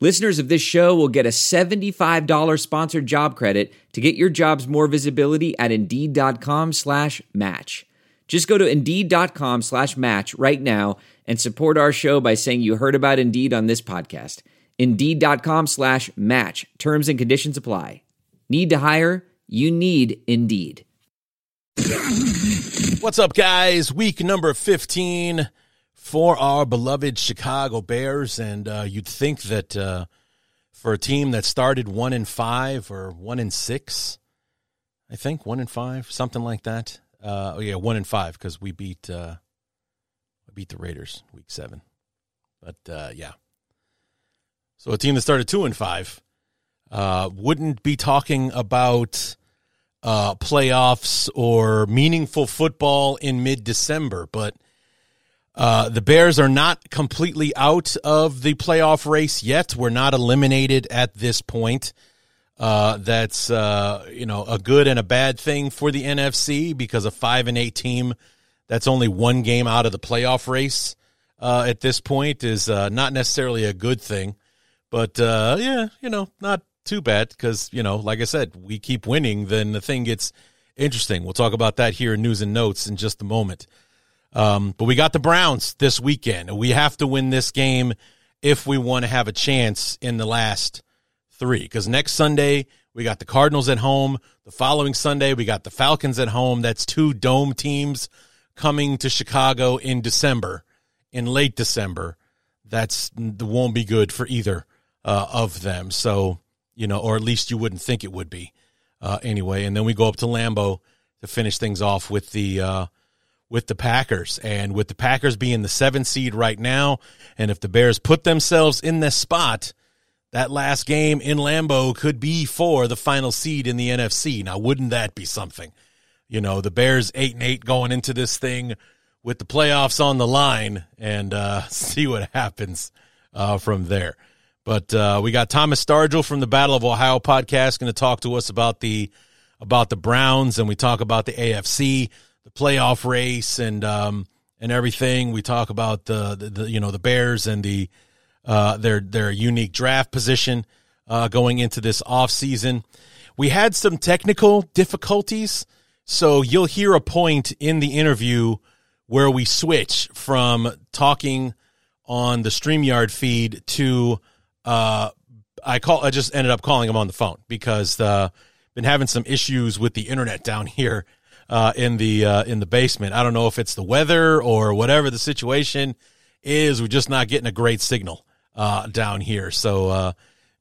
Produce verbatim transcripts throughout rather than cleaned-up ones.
Listeners of this show will get a seventy-five dollars sponsored job credit to get your jobs more visibility at Indeed.com slash match. Just go to Indeed.com slash match right now and support our show by saying you heard about Indeed on this podcast. Indeed.com slash match. Terms and conditions apply. Need to hire? You need Indeed. What's up, guys? Week number fifteen for our beloved Chicago Bears. And uh, you'd think that uh, for a team that started one and five or one and six, I think one and five, something like that. Uh, oh yeah, one and five because we beat uh, we beat the Raiders week seven. But uh, yeah, so a team that started two and five uh, wouldn't be talking about Uh, playoffs or meaningful football in mid-December, but uh, the Bears are not completely out of the playoff race yet. We're not eliminated at this point. Uh, that's uh, you know a good and a bad thing for the N F C because a five and eight team that's only one game out of the playoff race uh, at this point is uh, not necessarily a good thing, but uh, yeah, you know, not too bad because, you know, like I said, we keep winning, then the thing gets interesting. We'll talk about that here in News and Notes in just a moment. Um, but we got the Browns this weekend. We have to win this game if we want to have a chance in the last three because next Sunday we got the Cardinals at home. The following Sunday we got the Falcons at home. That's two dome teams coming to Chicago in December, in late December. That's won't be good for either uh, of them. So, you know, or at least you wouldn't think it would be uh, anyway. And then we go up to Lambeau to finish things off with the uh, with the Packers. And with the Packers being the seventh seed right now, and if the Bears put themselves in this spot, that last game in Lambeau could be for the final seed in the N F C. Now, wouldn't that be something? You know, the Bears eight and eight going into this thing with the playoffs on the line, and uh, see what happens uh, from there. But uh, we got Thomas Stargell from the Battle of Ohio podcast going to talk to us about the about the Browns, and we talk about the A F C, the playoff race, and um, and everything. We talk about the, the, the you know the Bears and the uh, their their unique draft position uh, going into this offseason. We had some technical difficulties, so you'll hear a point in the interview where we switch from talking on the StreamYard feed to Uh, I call. I just ended up calling him on the phone because uh, been having some issues with the internet down here uh, in the uh, in the basement. I don't know if it's the weather or whatever the situation is. We're just not getting a great signal uh, down here. So uh,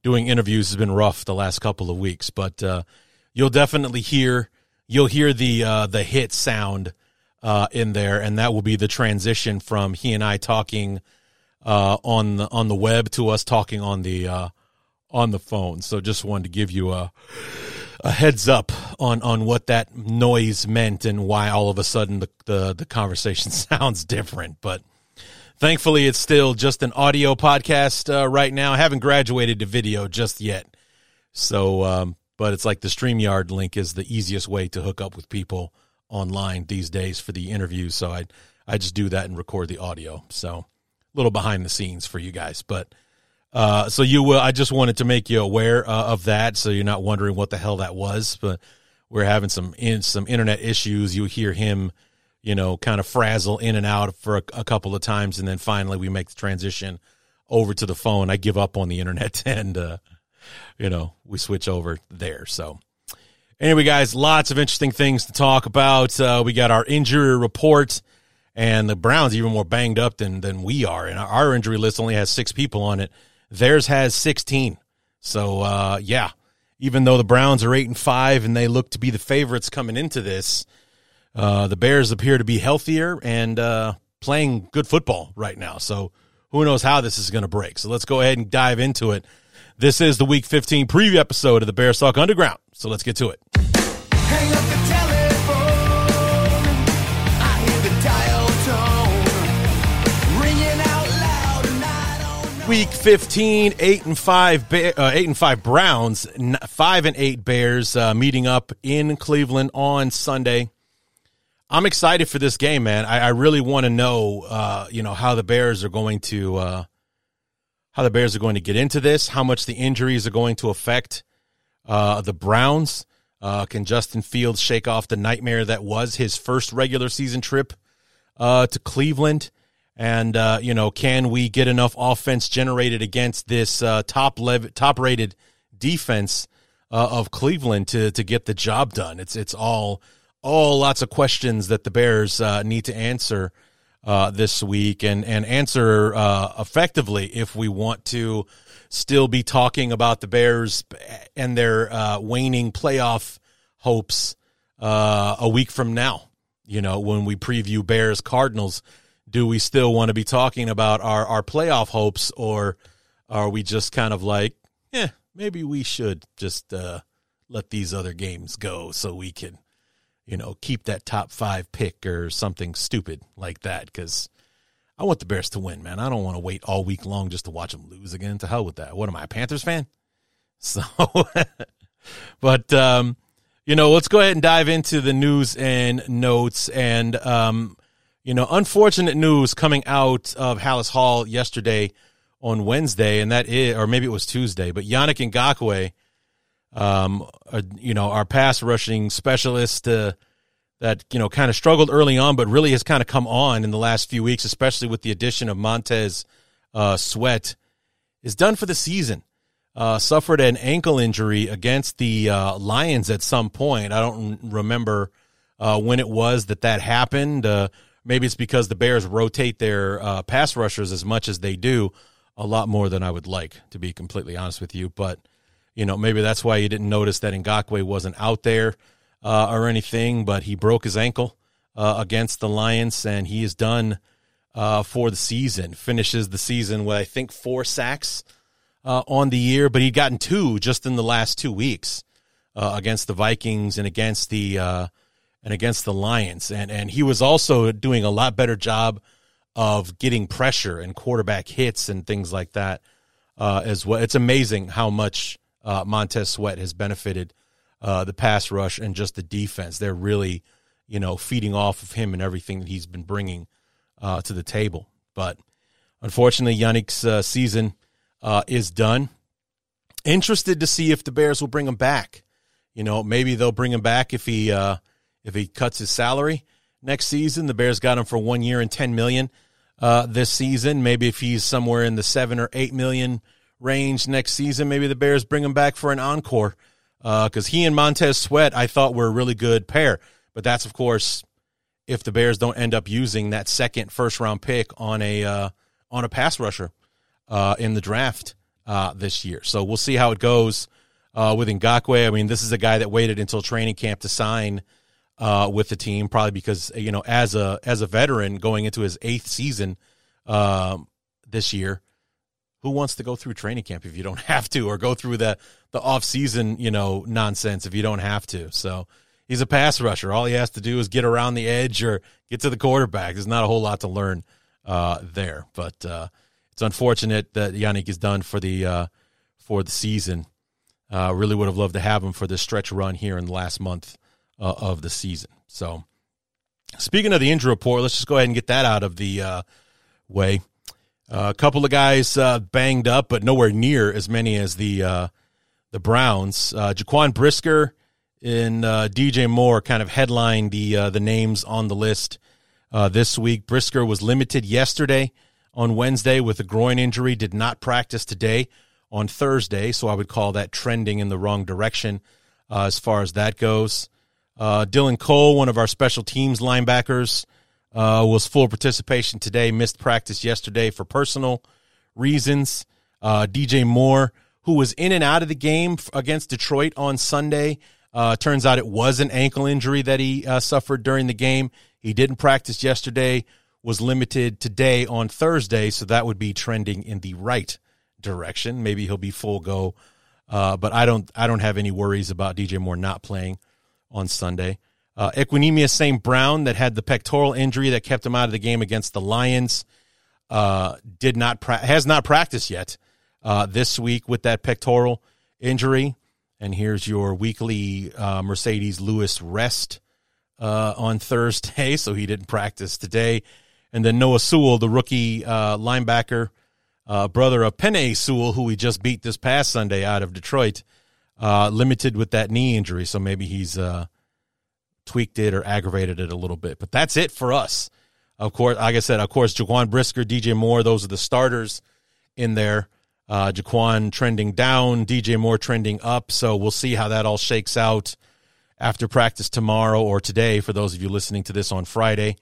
doing interviews has been rough the last couple of weeks. But uh, you'll definitely hear you'll hear the uh, the hit sound uh, in there, and that will be the transition from he and I talking Uh, on the on the web to us talking on the uh, on the phone. So just wanted to give you a a heads up on, on what that noise meant and why all of a sudden the, the, the conversation sounds different. But thankfully it's still just an audio podcast uh, right now. I haven't graduated to video just yet. So, um, but it's like the StreamYard link is the easiest way to hook up with people online these days for the interviews. So I I just do that and record the audio. So little behind the scenes for you guys, but uh, so you will. I just wanted to make you aware uh, of that, so you're not wondering what the hell that was. But we're having some in, some internet issues. You hear him, you know, kind of frazzle in and out for a, a couple of times, and then finally we make the transition over to the phone. I give up on the internet, and uh, you know, we switch over there. So anyway, guys, lots of interesting things to talk about. Uh, we got our injury report. And the Browns are even more banged up than than we are. And our injury list only has six people on it. Theirs has sixteen. So, uh, yeah, even though the Browns are eight and five and they look to be the favorites coming into this, uh, the Bears appear to be healthier and uh, playing good football right now. So who knows how this is going to break. So let's go ahead and dive into it. This is the Week fifteen preview episode of the Bears Talk Underground. So let's get to it. Hang up the telly. Week fifteen, eight and five, Bear, uh, eight and five Browns, five and eight Bears uh, meeting up in Cleveland on Sunday. I'm excited for this game, man. I, I really want to know, uh, you know, how the Bears are going to, uh, how the Bears are going to get into this. How much the injuries are going to affect uh, the Browns. Uh, can Justin Fields shake off the nightmare that was his first regular season trip uh, to Cleveland? And, uh, you know, can we get enough offense generated against this uh, top lev- top-rated defense uh, of Cleveland to to get the job done? It's it's all all lots of questions that the Bears uh, need to answer uh, this week and, and answer uh, effectively if we want to still be talking about the Bears and their uh, waning playoff hopes uh, a week from now. You know, when we preview Bears-Cardinals, do we still want to be talking about our, our playoff hopes, or are we just kind of like, yeah, maybe we should just uh, let these other games go so we can, you know, keep that top five pick or something stupid like that? Because I want the Bears to win, man. I don't want to wait all week long just to watch them lose again. To hell with that. What am I, a Panthers fan? So, but, um, you know, let's go ahead and dive into the news and notes. And, um, you know, unfortunate news coming out of Hallis Hall yesterday on Wednesday, and that is, or maybe it was Tuesday, but Yannick Ngakoue, um, uh, you know, our pass rushing specialist uh, that, you know, kind of struggled early on, but really has kind of come on in the last few weeks, especially with the addition of Montez uh, Sweat, is done for the season. Uh, suffered an ankle injury against the uh, Lions at some point. I don't remember uh, when it was that that happened. Uh, Maybe it's because the Bears rotate their uh, pass rushers as much as they do, a lot more than I would like, to be completely honest with you. But, you know, maybe that's why you didn't notice that Ngakoue wasn't out there uh, or anything, but he broke his ankle uh, against the Lions, and he is done uh, for the season. Finishes the season with, I think, four sacks uh, on the year, but he'd gotten two just in the last two weeks uh, against the Vikings and against the uh, – and against the Lions. And and he was also doing a lot better job of getting pressure and quarterback hits and things like that uh, as well. It's amazing how much uh, Montez Sweat has benefited uh, the pass rush and just the defense. They're really, you know, feeding off of him and everything that he's been bringing uh, to the table. But unfortunately, Yannick's uh, season uh, is done. Interested to see if the Bears will bring him back. You know, maybe they'll bring him back if he uh, – If he cuts his salary next season. The Bears got him for one year and ten million dollars uh, this season. Maybe if he's somewhere in the seven or eight million dollars range next season, maybe the Bears bring him back for an encore because uh, he and Montez Sweat, I thought, were a really good pair. But that's, of course, if the Bears don't end up using that second first-round pick on a uh, on a pass rusher uh, in the draft uh, this year. So we'll see how it goes uh, with Ngakoue. I mean, this is a guy that waited until training camp to sign Uh, with the team, probably because, you know, as a as a veteran going into his eighth season um, this year, who wants to go through training camp if you don't have to, or go through the, the off-season, you know, nonsense if you don't have to? So he's a pass rusher. All he has to do is get around the edge or get to the quarterback. There's not a whole lot to learn uh, there. But uh, it's unfortunate that Yannick is done for the, uh, for the season. Uh, really would have loved to have him for this stretch run here in the last month Uh, of the season. So, speaking of the injury report, let's just go ahead and get that out of the uh, way. Uh, a couple of guys uh, banged up, but nowhere near as many as the uh, the Browns. Uh, Jaquan Brisker and uh, D J Moore kind of headlined the uh, the names on the list uh, this week. Brisker was limited yesterday on Wednesday with a groin injury. Did not practice today on Thursday, so I would call that trending in the wrong direction uh, as far as that goes. Uh, Dylan Cole, one of our special teams linebackers, uh, was full participation today, missed practice yesterday for personal reasons. Uh, D J Moore, who was in and out of the game against Detroit on Sunday, uh, turns out it was an ankle injury that he uh, suffered during the game. He didn't practice yesterday, was limited today on Thursday, so that would be trending in the right direction. Maybe he'll be full go, uh, but I don't, I don't have any worries about D J Moore not playing on Sunday. Uh, Equinemius Saint Brown, that had the pectoral injury that kept him out of the game against the Lions, uh, did not pra- has not practiced yet uh, this week with that pectoral injury. And here's your weekly uh, Mercedes Lewis rest uh, on Thursday, so he didn't practice today. And then Noah Sewell, the rookie uh, linebacker, uh, brother of Penei Sewell, who we just beat this past Sunday out of Detroit, uh, limited with that knee injury. So maybe he's uh, tweaked it or aggravated it a little bit. But that's it for us. Of course, like I said, of course, Jaquan Brisker, D J Moore, those are the starters in there. Uh, Jaquan trending down, D J Moore trending up. So we'll see how that all shakes out after practice tomorrow or today for those of you listening to this on Friday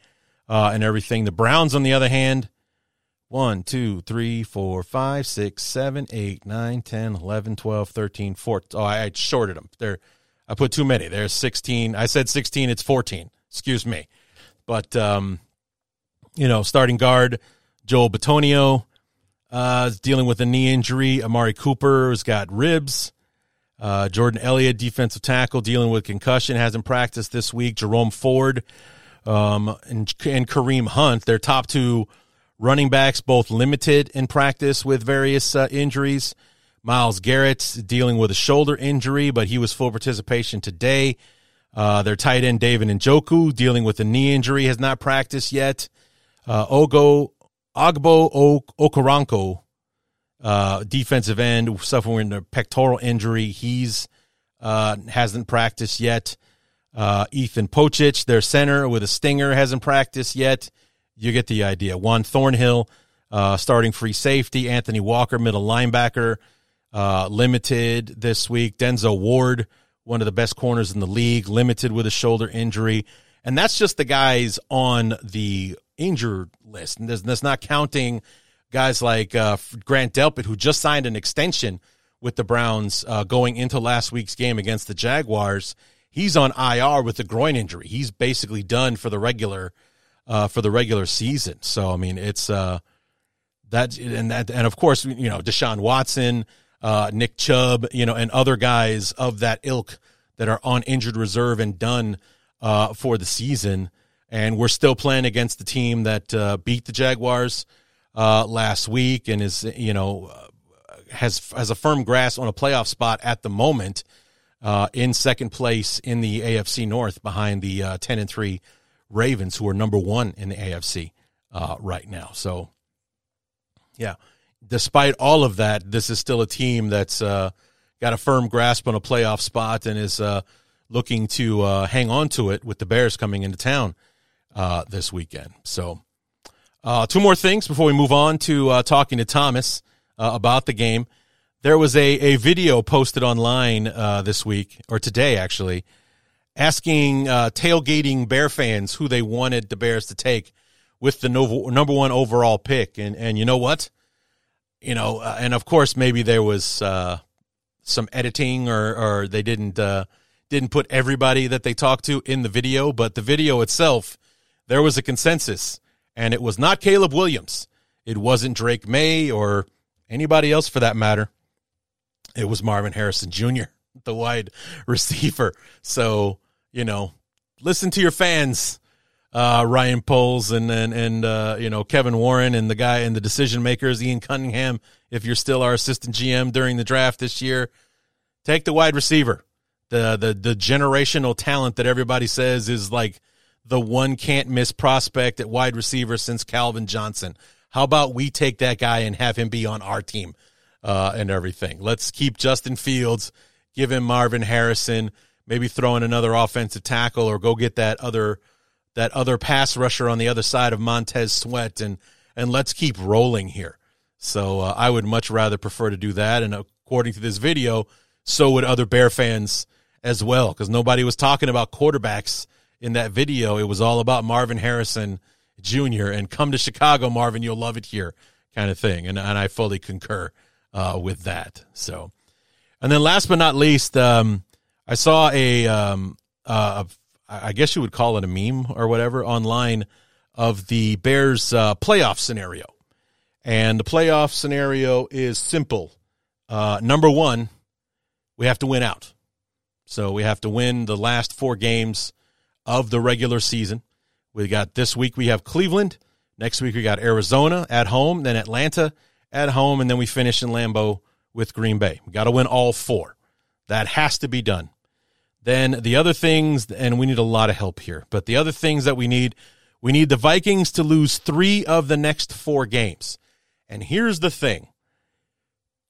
uh, and everything. The Browns, on the other hand, one, two, three, four, five, six, seven, eight, nine, ten, eleven, twelve, thirteen, fourteen. Oh, I, I shorted them. They're, I put too many. There's sixteen. I said sixteen. It's fourteen. Excuse me. But, um, you know, starting guard, Joel Bitonio. Uh, is dealing with a knee injury. Amari Cooper has got ribs. Uh, Jordan Elliott, defensive tackle, dealing with concussion, hasn't practiced this week. Jerome Ford um, and, and Kareem Hunt, their top two running backs, both limited in practice with various uh, injuries. Miles Garrett dealing with a shoulder injury, but he was full participation today. Uh, their tight end, David Njoku, dealing with a knee injury, has not practiced yet. Uh, Ogo Ogbo Okoronkwo, uh, defensive end, suffering a pectoral injury. He's uh, hasn't practiced yet. Uh, Ethan Pochich, their center with a stinger, hasn't practiced yet. You get the idea. Juan Thornhill, uh, starting free safety. Anthony Walker, middle linebacker, uh, limited this week. Denzel Ward, one of the best corners in the league, limited with a shoulder injury. And that's just the guys on the injured list, and that's not counting guys like uh, Grant Delpit, who just signed an extension with the Browns uh, going into last week's game against the Jaguars. He's on I R with a groin injury. He's basically done for the regular uh, for the regular season. So I mean, it's uh, that and that, and of course, you know, Deshaun Watson, uh, Nick Chubb, you know, and other guys of that ilk that are on injured reserve and done uh, for the season. And we're still playing against the team that uh, beat the Jaguars uh, last week and is, you know, has has a firm grasp on a playoff spot at the moment uh, in second place in the A F C North behind the uh, ten and three Ravens, who are number one in the A F C uh, right now. So, yeah, despite all of that, this is still a team that's uh, got a firm grasp on a playoff spot and is uh, looking to uh, hang on to it with the Bears coming into town Uh, this weekend. So uh, two more things before we move on to uh, talking to Thomas uh, about the game. There was a, a video posted online uh, this week, or today actually, asking uh, tailgating Bear fans who they wanted the Bears to take with the no, number one overall pick. And, and you know what? You know, uh, and of course maybe there was uh, some editing or, or they didn't uh, didn't put everybody that they talked to in the video, but the video itself, there was a consensus, and it was not Caleb Williams. It wasn't Drake May or anybody else for that matter. It was Marvin Harrison Junior, the wide receiver. So, you know, listen to your fans, uh, Ryan Poles and, and, and uh, you know, Kevin Warren and the guy and the decision makers, Ian Cunningham, if you're still our assistant G M during the draft this year, take the wide receiver, the the the generational talent that everybody says is like the one can't miss prospect at wide receiver since Calvin Johnson. How about we take that guy and have him be on our team uh, and everything? Let's keep Justin Fields, give him Marvin Harrison, maybe throw in another offensive tackle or go get that other that other pass rusher on the other side of Montez Sweat, and and let's keep rolling here. So uh, I would much rather prefer to do that, and according to this video, so would other Bear fans as well, because nobody was talking about quarterbacks in that video. It was all about Marvin Harrison Junior and come to Chicago, Marvin, you'll love it here kind of thing. And and I fully concur uh, with that. So, and then last but not least, um, I saw a, um, uh, I guess you would call it a meme or whatever online of the Bears uh, playoff scenario. And the playoff scenario is simple. Uh, number one, we have to win out. So we have to win the last four games of the regular season. We got this week, we have Cleveland, Next week we got Arizona at home, then Atlanta at home, and then we finish in Lambeau with Green Bay. We got to win all four. That has to be done. Then the other things, and we need a lot of help here, but the other things that we need, we need the Vikings to lose three of the next four games. And here's the thing.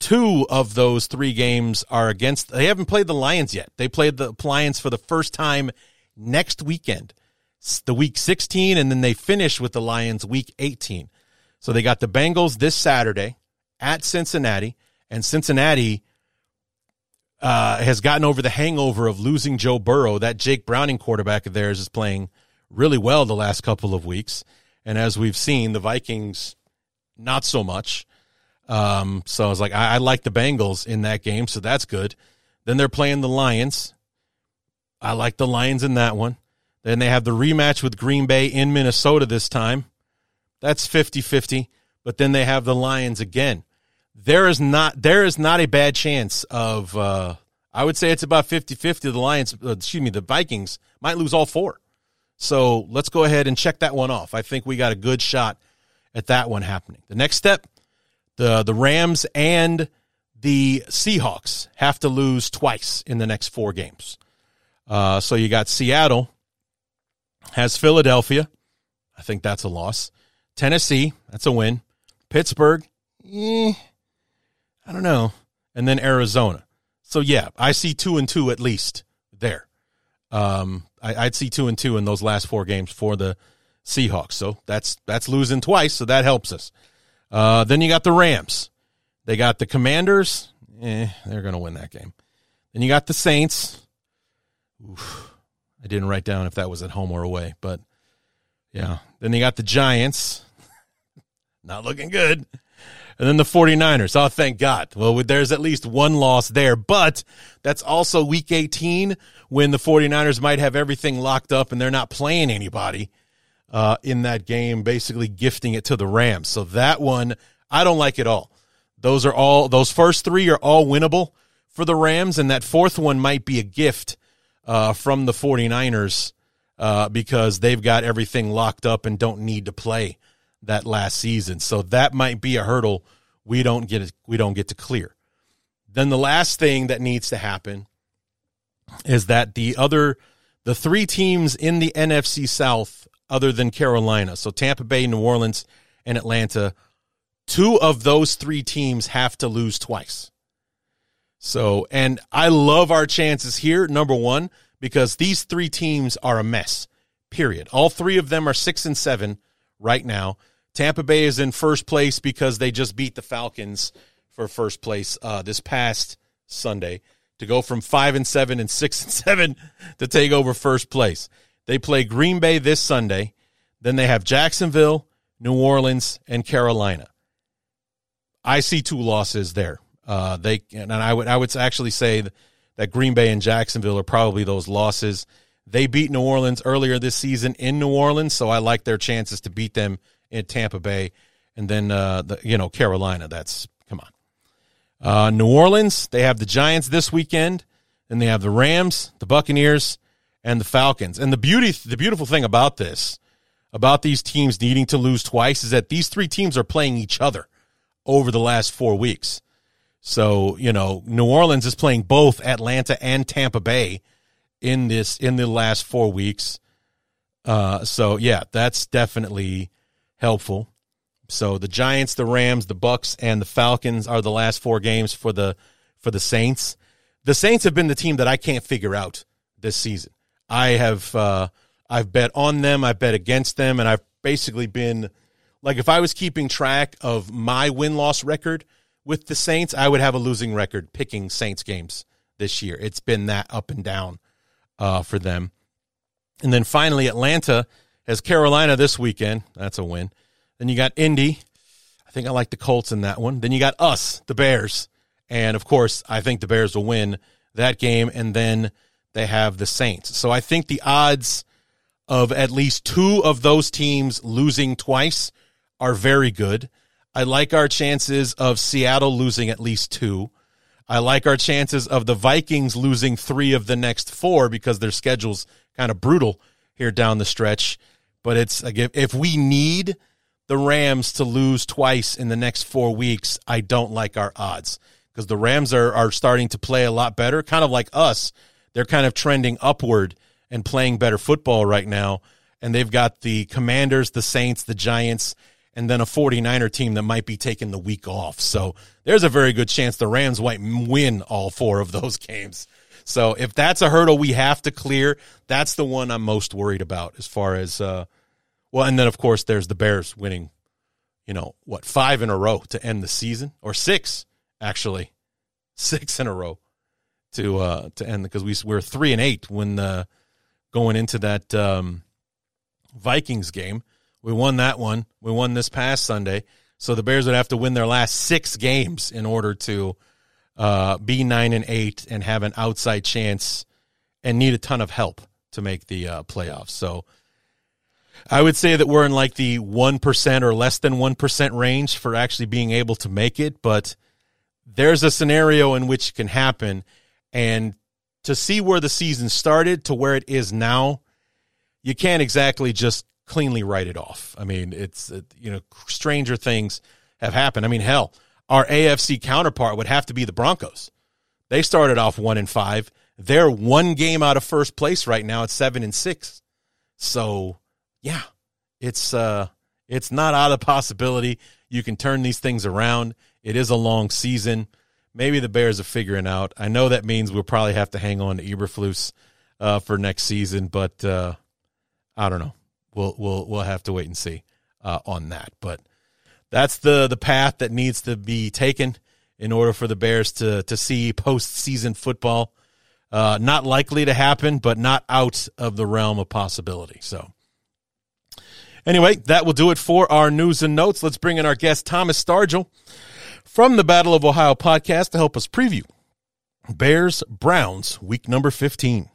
Two of those three games are against, they haven't played the Lions yet. They played the Lions for the first time next weekend, the week sixteen, and then they finish with the Lions week eighteen. So they got the Bengals this Saturday at Cincinnati, and Cincinnati uh, has gotten over the hangover of losing Joe Burrow. That Jake Browning quarterback of theirs is playing really well the last couple of weeks. And as we've seen, the Vikings, not so much. Um, so I was like, I, I like the Bengals in that game, so that's good. Then they're playing the Lions. I like the Lions in that one. Then they have the rematch with Green Bay in Minnesota this time. That's fifty-fifty. But then they have the Lions again. There is not there is not a bad chance of, uh, I would say it's about fifty-fifty. The Lions, uh, excuse me, the Vikings might lose all four. So let's go ahead and check that one off. I think we got a good shot at that one happening. The next step, the the Rams and the Seahawks have to lose twice in the next four games. Uh, so you got Seattle has Philadelphia. I think that's a loss. Tennessee, that's a win. Pittsburgh, eh, I don't know. And then Arizona. So, yeah, I see two and two at least there. Um, I, I'd see two and two in those last four games for the Seahawks. So that's that's losing twice, so that helps us. Uh, then you got the Rams. They got the Commanders. Eh, they're going to win that game. Then you got the Saints. Oof. I didn't write down if that was at home or away, but yeah. Then they got the Giants. Not looking good. And then the 49ers. Oh, thank God. Well, there's at least one loss there, but that's also week eighteen when the 49ers might have everything locked up and they're not playing anybody uh, in that game, basically gifting it to the Rams. So that one, I don't like at all. Those are all, those first three are all winnable for the Rams, and that fourth one might be a gift Uh, from the 49ers uh, because they've got everything locked up and don't need to play that last season. So that might be a hurdle we don't get we don't get to clear. Then the last thing that needs to happen is that the other the three teams in the N F C South other than Carolina, so Tampa Bay, New Orleans, and Atlanta, two of those three teams have to lose twice. So, and I love our chances here, number one, because these three teams are a mess, period. All three of them are six and seven right now. Tampa Bay is in first place because they just beat the Falcons for first place uh, this past Sunday to go from five and seven and six and seven to take over first place. They play Green Bay this Sunday. Then they have Jacksonville, New Orleans, and Carolina. I see two losses there. Uh, they and I would I would actually say that Green Bay and Jacksonville are probably those losses. They beat New Orleans earlier this season in New Orleans, so I like their chances to beat them in Tampa Bay, and then uh, the, you know Carolina. That's come on. Uh, New Orleans, they have the Giants this weekend, and they have the Rams, the Buccaneers, and the Falcons. And the beauty, the beautiful thing about this, about these teams needing to lose twice, is that these three teams are playing each other over the last four weeks. So, you know, New Orleans is playing both Atlanta and Tampa Bay in this in the last four weeks. Uh, so, yeah, that's definitely helpful. So the Giants, the Rams, the Bucks, and the Falcons are the last four games for the for the Saints. The Saints have been the team that I can't figure out this season. I have uh, I've bet on them, I've bet against them, and I've basically been like if I was keeping track of my win-loss record with the Saints, I would have a losing record picking Saints games this year. It's been that up and down uh, for them. And then finally, Atlanta has Carolina this weekend. That's a win. Then you got Indy. I think I like the Colts in that one. Then you got us, the Bears. And, of course, I think the Bears will win that game. And then they have the Saints. So I think the odds of at least two of those teams losing twice are very good. I like our chances of Seattle losing at least two. I like our chances of the Vikings losing three of the next four because their schedule's kind of brutal here down the stretch. But it's like if, if we need the Rams to lose twice in the next four weeks, I don't like our odds, because the Rams are, are starting to play a lot better, kind of like us. They're kind of trending upward and playing better football right now. And they've got the Commanders, the Saints, the Giants, and then a forty-niner team that might be taking the week off. So there's a very good chance the Rams might win all four of those games. So if that's a hurdle we have to clear, that's the one I'm most worried about as far as uh, – well, and then, of course, there's the Bears winning, you know, what, five in a row to end the season? Or six, actually. Six in a row to uh, to end, because we were three and eight when the, going into that um, Vikings game. We won that one. We won this past Sunday. So the Bears would have to win their last six games in order to – Uh, be nine and eight and have an outside chance, and need a ton of help to make the uh, playoffs. So I would say that we're in like the one percent or less than one percent range for actually being able to make it, but there's a scenario in which it can happen. And to see where the season started to where it is now, you can't exactly just cleanly write it off. I mean, it's, you know, stranger things have happened. I mean, hell, our A F C counterpart would have to be the Broncos. They started off one and five. They're one game out of first place right now at seven and six. So, yeah, it's uh, it's not out of possibility. You can turn these things around. It is a long season. Maybe the Bears are figuring out. I know that means we'll probably have to hang on to Eberflus uh, for next season, but uh, I don't know. We'll we'll we'll have to wait and see uh, on that, but. That's the, the path that needs to be taken in order for the Bears to, to see postseason football. Uh, not likely to happen, but not out of the realm of possibility. So, anyway, that will do it for our news and notes. Let's bring in our guest, Thomas Stargell, from the Battle of Ohio podcast to help us preview Bears-Browns week number fifteen.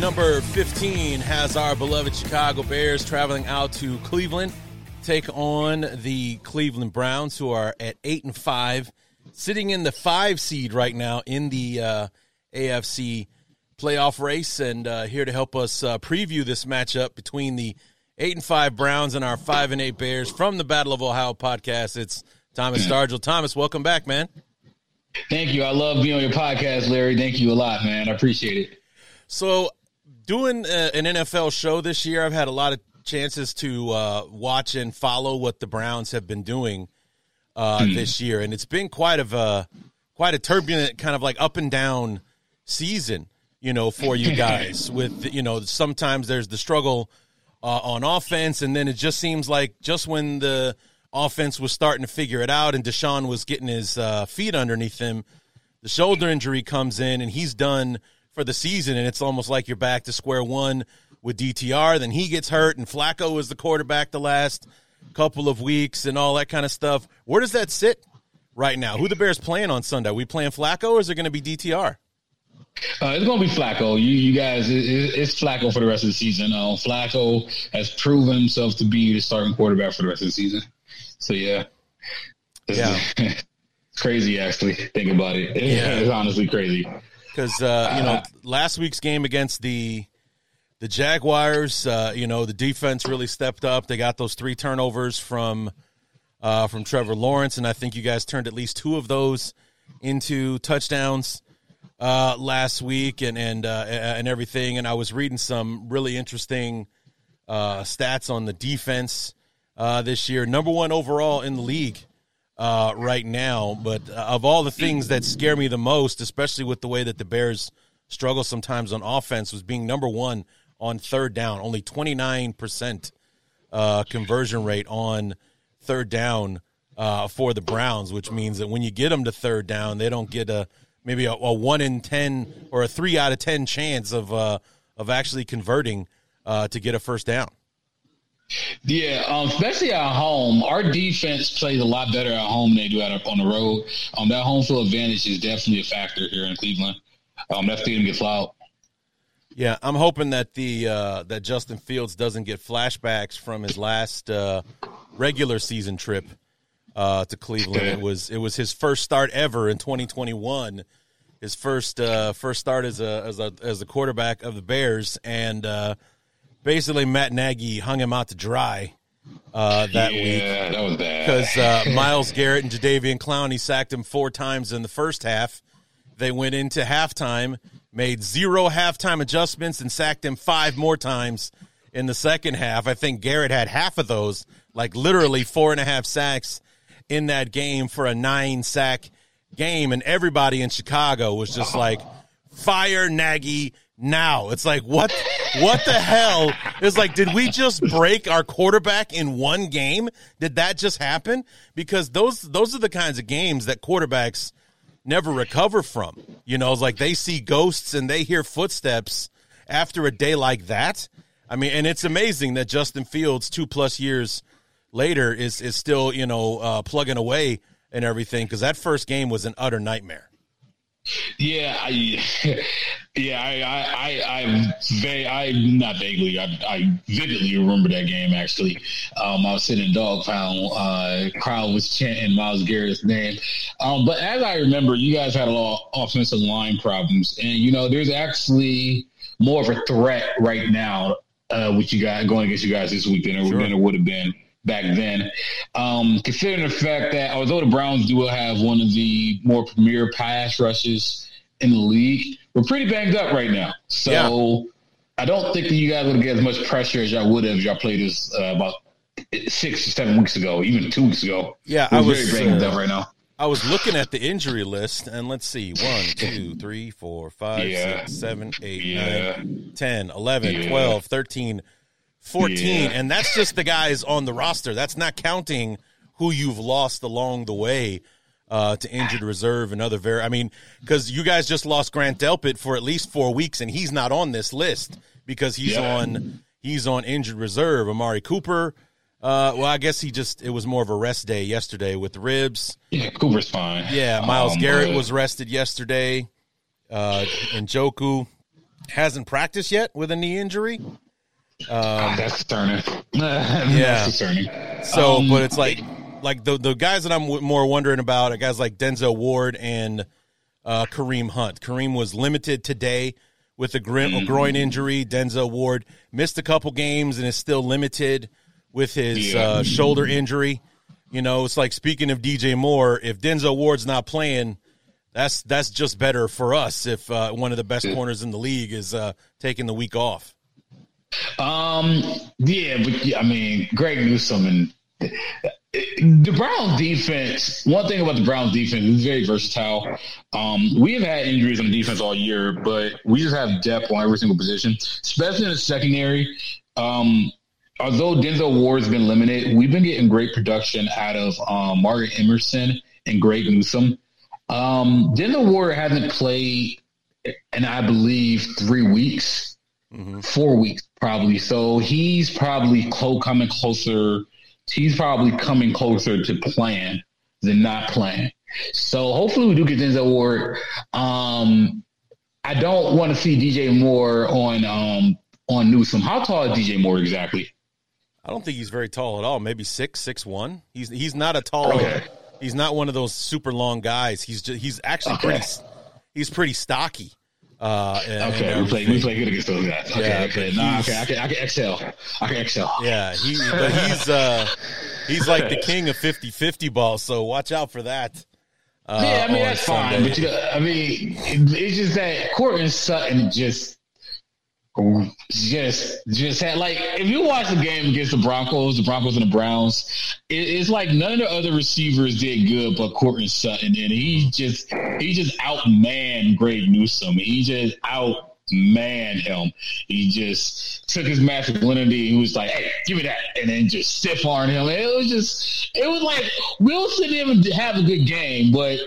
Number fifteen has our beloved Chicago Bears traveling out to Cleveland, take on the Cleveland Browns, who are at eight and five, sitting in the five seed right now in the uh, A F C playoff race, and uh, here to help us uh, preview this matchup between the eight and five Browns and our five and eight Bears from the Battle of Ohio podcast. It's Thomas Stargell. Thomas, welcome back, man. Thank you. I love being on your podcast, Larry. Thank you a lot, man. I appreciate it. So. Doing uh, an N F L show this year, I've had a lot of chances to uh, watch and follow what the Browns have been doing uh, mm. this year, and it's been quite of a quite a turbulent kind of like up and down season, you know, for you guys. With, you know, sometimes there's the struggle uh, on offense, and then it just seems like just when the offense was starting to figure it out and Deshaun was getting his uh, feet underneath him, the shoulder injury comes in, and he's done for the season, and it's almost like you're back to square one with D T R. Then he gets hurt, and Flacco was the quarterback the last couple of weeks and all that kind of stuff. Where does that sit right now? Who the Bears playing on Sunday? Are we playing Flacco, or is it going to be D T R? Uh, it's going to be Flacco. You, you guys, it, it, it's Flacco for the rest of the season. Uh, Flacco has proven himself to be the starting quarterback for the rest of the season. So, yeah. Yeah. It's crazy, actually. Think about it. It yeah. It's honestly crazy. Because, uh, you know, last week's game against the the Jaguars, uh, you know, the defense really stepped up. They got those three turnovers from uh, from Trevor Lawrence, and I think you guys turned at least two of those into touchdowns uh, last week and and, uh, and everything. And I was reading some really interesting uh, stats on the defense uh, this year. Number one overall in the league. Uh, right now, but of all the things that scare me the most, especially with the way that the Bears struggle sometimes on offense, was being number one on third down, only twenty-nine percent uh, conversion rate on third down uh, for the Browns, which means that when you get them to third down, they don't get a maybe a, a one in ten or a three out of ten chance of uh, of actually converting uh, to get a first down. Yeah, um, especially at home. Our defense plays a lot better at home than they do at, on the road. Um, that home field advantage is definitely a factor here in Cleveland. Um, that's going to get loud. Yeah, I'm hoping that the uh, that Justin Fields doesn't get flashbacks from his last uh, regular season trip uh, to Cleveland. It was it was his first start ever in twenty twenty-one. His first uh, first start as a as a as a quarterback of the Bears, and uh, basically Matt Nagy hung him out to dry uh, that yeah, week. Yeah, that was bad. Because uh, Miles Garrett and Jadeveon Clowney sacked him four times in the first half. They went into halftime, made zero halftime adjustments, and sacked him five more times in the second half. I think Garrett had half of those, like literally four and a half sacks in that game for a nine-sack game, and everybody in Chicago was just like, fire Nagy now. It's like, what what the hell? It's like, did we just break our quarterback in one game? Did that just happen? Because those those are the kinds of games that quarterbacks never recover from. You know, it's like they see ghosts and they hear footsteps after a day like that. I mean, and it's amazing that Justin Fields two-plus years later is is still, you know, uh, plugging away and everything, because that first game was an utter nightmare. Yeah, I, yeah, I, I, I, I, vague, I not vaguely, I, I vividly remember that game. Actually, um, I was sitting in dog pound, uh, crowd was chanting Miles Garrett's name. Um, but as I remember, you guys had a lot of offensive line problems, and you know, there's actually more of a threat right now uh, with you guys going against you guys this week than, sure. than it would have been back then, um, considering the fact that although the Browns do have one of the more premier pass rushes in the league, we're pretty banged up right now. So yeah. I don't think that you guys would get as much pressure as y'all would have if y'all played this uh, about six or seven weeks ago, even two weeks ago. Yeah, we're I was very banged uh, up right now. I was looking at the injury list, and let's see. One, two, three, four, five, yeah. six, seven, eight, yeah. nine, ten, eleven, yeah. twelve, thirteen, fourteen, yeah. And that's just the guys on the roster. That's not counting who you've lost along the way uh, to injured reserve and other very. I mean, because you guys just lost Grant Delpit for at least four weeks, and he's not on this list because he's yeah. on he's on injured reserve. Amari Cooper. Uh, well, I guess he just it was more of a rest day yesterday with the ribs. Yeah, Cooper's fine. Yeah, Miles um, Garrett but... was rested yesterday, uh, and Njoku hasn't practiced yet with a knee injury. Um, oh, that's concerning. Yeah, that's concerning. So, um, but it's like, like the the guys that I'm w- more wondering about are guys like Denzel Ward and uh, Kareem Hunt. Kareem was limited today with a gro- mm-hmm. groin injury. Denzel Ward missed a couple games and is still limited with his yeah. uh, shoulder injury. You know, it's like, speaking of D J Moore, if Denzel Ward's not playing, that's that's just better for us. If uh, one of the best corners in the league is uh, taking the week off. Um. Yeah, but yeah, I mean, Greg Newsome and the Browns defense. One thing about the Browns defense is very versatile. Um, we have had injuries on defense all year, but we just have depth on every single position, especially in the secondary. Um, although Denzel Ward's been limited, we've been getting great production out of um, Margaret Emerson and Greg Newsome. Um, Denzel Ward hasn't played, in I believe three weeks, mm-hmm. four weeks. Probably so. He's probably clo- coming closer. He's probably coming closer to playing than not playing. So hopefully we do get Denzel Ward. Um, I don't want to see D J Moore on um, on Newsome. How tall is D J Moore exactly? I don't think he's very tall at all. Maybe six, six one. He's he's not a tall. Okay. He's not one of those super long guys. He's just, he's actually okay. pretty. He's pretty stocky. Uh, and, okay, and we play we play good against those guys. Okay, yeah, okay, nah, okay, I can I can excel. I can excel. Yeah, he, but he's uh, he's like the king of fifty-fifty ball. So watch out for that. Uh, yeah, I mean that's Sunday. Fine. But you know, I mean, it, it's just that Courtland Sutton just just just had, like, if you watch the game against the Broncos, the Broncos and the Browns, it, it's like none of the other receivers did good but Courtland Sutton, and he just he just outmanned Greg Newsome. He just outmanned him. He just took his masculinity and he was like, hey, give me that, and then just stiff armed him. And it was just it was like Wilson didn't even have a good game, but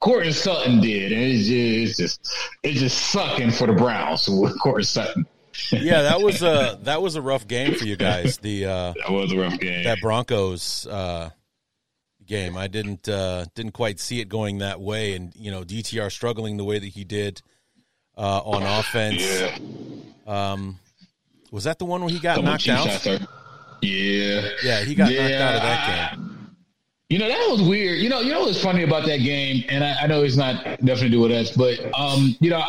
Courtland Sutton did, and it's just it's just, it's just sucking for the Browns with Courtland Sutton. Yeah, that was a that was a rough game for you guys. The uh, that was a rough game. That Broncos uh, game, I didn't uh, didn't quite see it going that way, and you know D T R struggling the way that he did uh, on offense. Yeah. Um, was that the one where he got Someone knocked out? Are, yeah. Yeah, he got yeah, knocked out of that I, game. You know, that was weird. You know, you know what's funny about that game, and I, I know it's not definitely to do with us, but um, you know,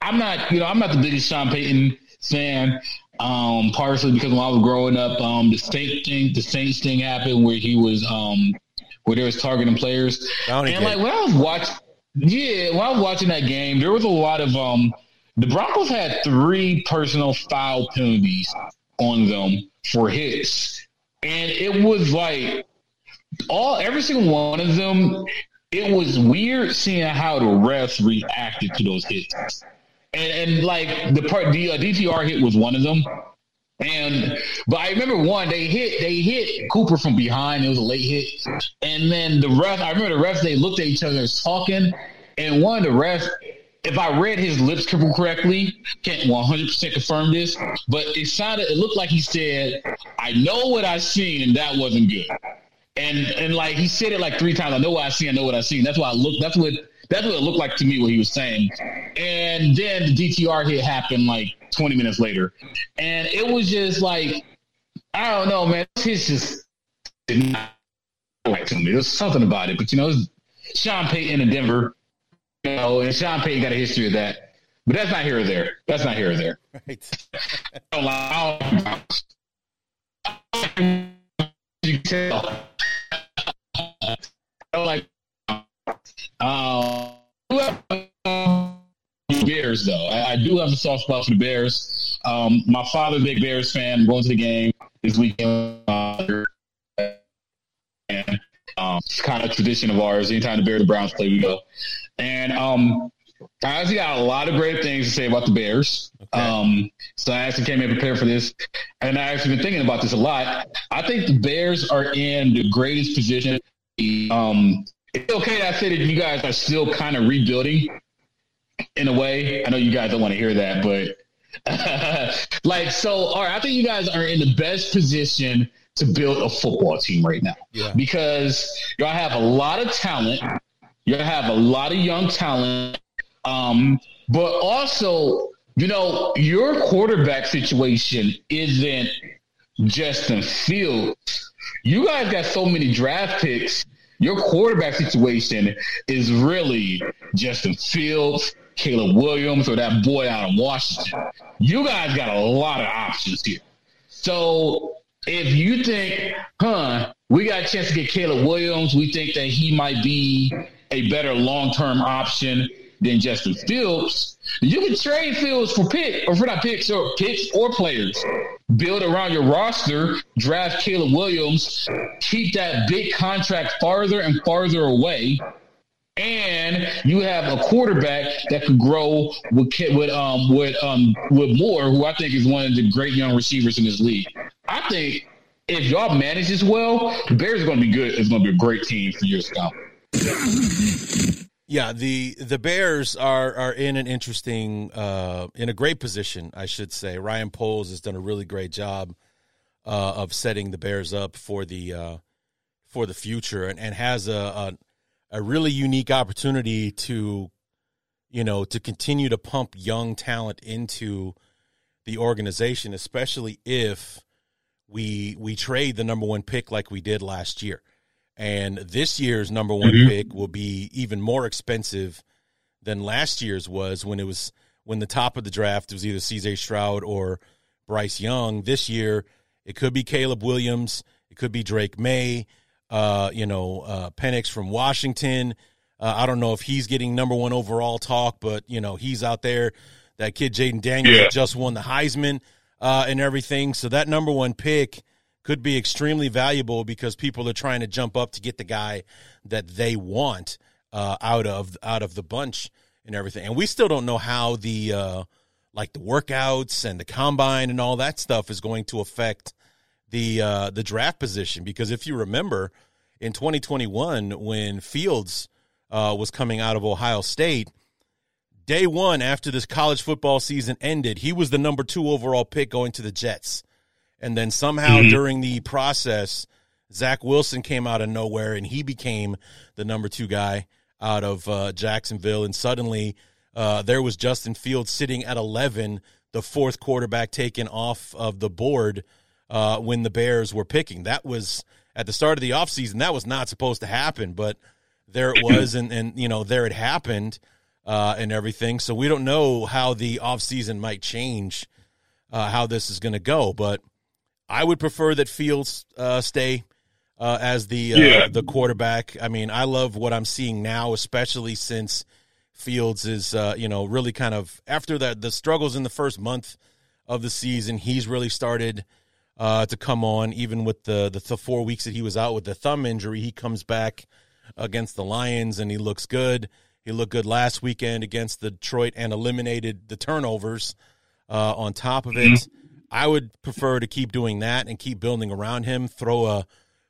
I'm not, you know, I'm not the biggest Sean Payton fan, um, partially because when I was growing up, um, the Saints thing, the Saints thing happened where he was, um, where they was targeting players, and game. like when I was watching, yeah, when I was watching that game, there was a lot of um, the Broncos had three personal foul penalties on them for hits, and it was like. All every single one of them, it was weird seeing how the refs reacted to those hits, and and like the part the uh, D T R hit was one of them, and but I remember one they hit they hit Cooper from behind. It was a late hit, and then the ref I remember the refs they looked at each other talking, and one of the refs, if I read his lips correctly, can't one hundred percent confirm this, but it sounded it looked like he said, "I know what I seen, and that wasn't good." And and like he said it like three times. I know what I see. I know what I see. That's why I look. That's what that's what it looked like to me. What he was saying. And then the D T R hit happened like twenty minutes later, and it was just like I don't know, man. It's just did not right to me. There's something about it, but you know, Sean Payton in Denver, you know, and Sean Payton got a history of that. But that's not here or there. That's not here or there. Right. I don't lie. I don't lie. You can tell. Like, uh, Bears though, I, I do have a soft spot for the Bears. Um, my father, big Bears fan, I'm going to the game this weekend. Uh, and um, it's kind of a tradition of ours. Anytime the Bears and Browns play, we go. And um, I actually got a lot of great things to say about the Bears. Okay. Um, so I actually came in prepared for this, and I actually been thinking about this a lot. I think the Bears are in the greatest position. Um, it's okay that I said that you guys are still kind of rebuilding in a way. I know you guys don't want to hear that, but like, so, all right, I think you guys are in the best position to build a football team right now yeah. because y'all have a lot of talent. Y'all have a lot of young talent. Um, but also, you know, your quarterback situation isn't Justin Fields. You guys got so many draft picks. Your quarterback situation is really Justin Fields, Caleb Williams, or that boy out of Washington. You guys got a lot of options here. So if you think, huh, we got a chance to get Caleb Williams, we think that he might be a better long-term option than Justin Fields, you can trade Fields for pick or for not picks or picks or players. Build around your roster, draft Caleb Williams, keep that big contract farther and farther away, and you have a quarterback that could grow with with um with um with Moore, who I think is one of the great young receivers in this league. I think if y'all manage this well, the Bears are going to be good. It's going to be a great team for years to come. Yeah, the, the Bears are are in an interesting, uh, in a great position, I should say. Ryan Poles has done a really great job uh, of setting the Bears up for the uh, for the future, and, and has a, a a really unique opportunity to, you know, to continue to pump young talent into the organization, especially if we we trade the number one pick like we did last year. And this year's number one mm-hmm. pick will be even more expensive than last year's was when it was when the top of the draft was either C J Stroud or Bryce Young. This year, it could be Caleb Williams, it could be Drake May, uh, you know, uh, Penix from Washington. Uh, I don't know if he's getting number one overall talk, but you know he's out there. That kid Jaden Daniels yeah. just won the Heisman uh, and everything. So that number one pick could be extremely valuable because people are trying to jump up to get the guy that they want uh, out of out of the bunch and everything. And we still don't know how the uh, like the workouts and the combine and all that stuff is going to affect the uh, the draft position. Because if you remember, in twenty twenty-one, when Fields uh, was coming out of Ohio State, day one after this college football season ended, he was the number two overall pick going to the Jets. And then somehow mm-hmm. during the process, Zach Wilson came out of nowhere and he became the number two guy out of uh, Jacksonville. And suddenly Uh, there was Justin Fields sitting at eleven, the fourth quarterback taken off of the board uh, when the Bears were picking. That was at the start of the offseason. That was not supposed to happen, but there it was, and, and you know, there it happened uh, and everything. So we don't know how the offseason might change uh, how this is going to go, but I would prefer that Fields uh, stay uh, as the uh, yeah. the quarterback. I mean, I love what I'm seeing now, especially since Fields is, uh, you know, really kind of after the, the struggles in the first month of the season, he's really started uh, to come on. Even with the, the the four weeks that he was out with the thumb injury, he comes back against the Lions and he looks good. He looked good last weekend against Detroit and eliminated the turnovers uh, on top of it. Mm-hmm. I would prefer to keep doing that and keep building around him. Throw a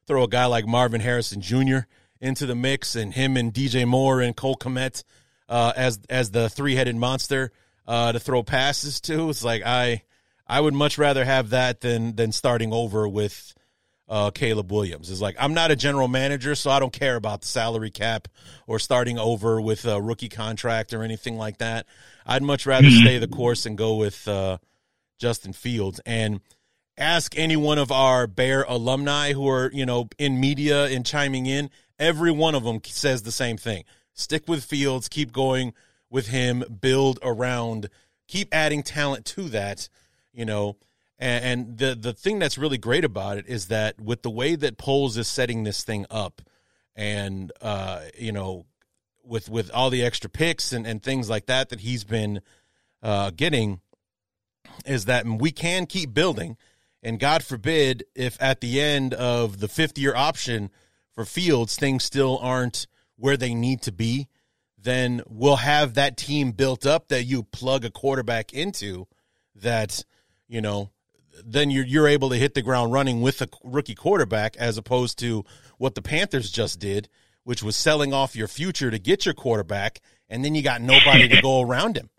throw a guy like Marvin Harrison Junior into the mix, and him and D J Moore and Cole Kmet uh, as as the three-headed monster uh, to throw passes to. It's like I I would much rather have that than than starting over with uh, Caleb Williams. It's like I'm not a general manager, so I don't care about the salary cap or starting over with a rookie contract or anything like that. I'd much rather mm-hmm. stay the course and go with uh, – Justin Fields. And ask any one of our Bear alumni who are, you know, in media and chiming in, every one of them says the same thing. Stick with Fields, keep going with him, build around, keep adding talent to that, you know. And, and the the thing that's really great about it is that with the way that Poles is setting this thing up, and uh, you know, with with all the extra picks and, and things like that that he's been uh, getting, is that we can keep building, and God forbid if at the end of the fifth-year option for Fields things still aren't where they need to be, then we'll have that team built up that you plug a quarterback into that, you know, then you're you're able to hit the ground running with a rookie quarterback, as opposed to what the Panthers just did, which was selling off your future to get your quarterback, and then you got nobody to go around him.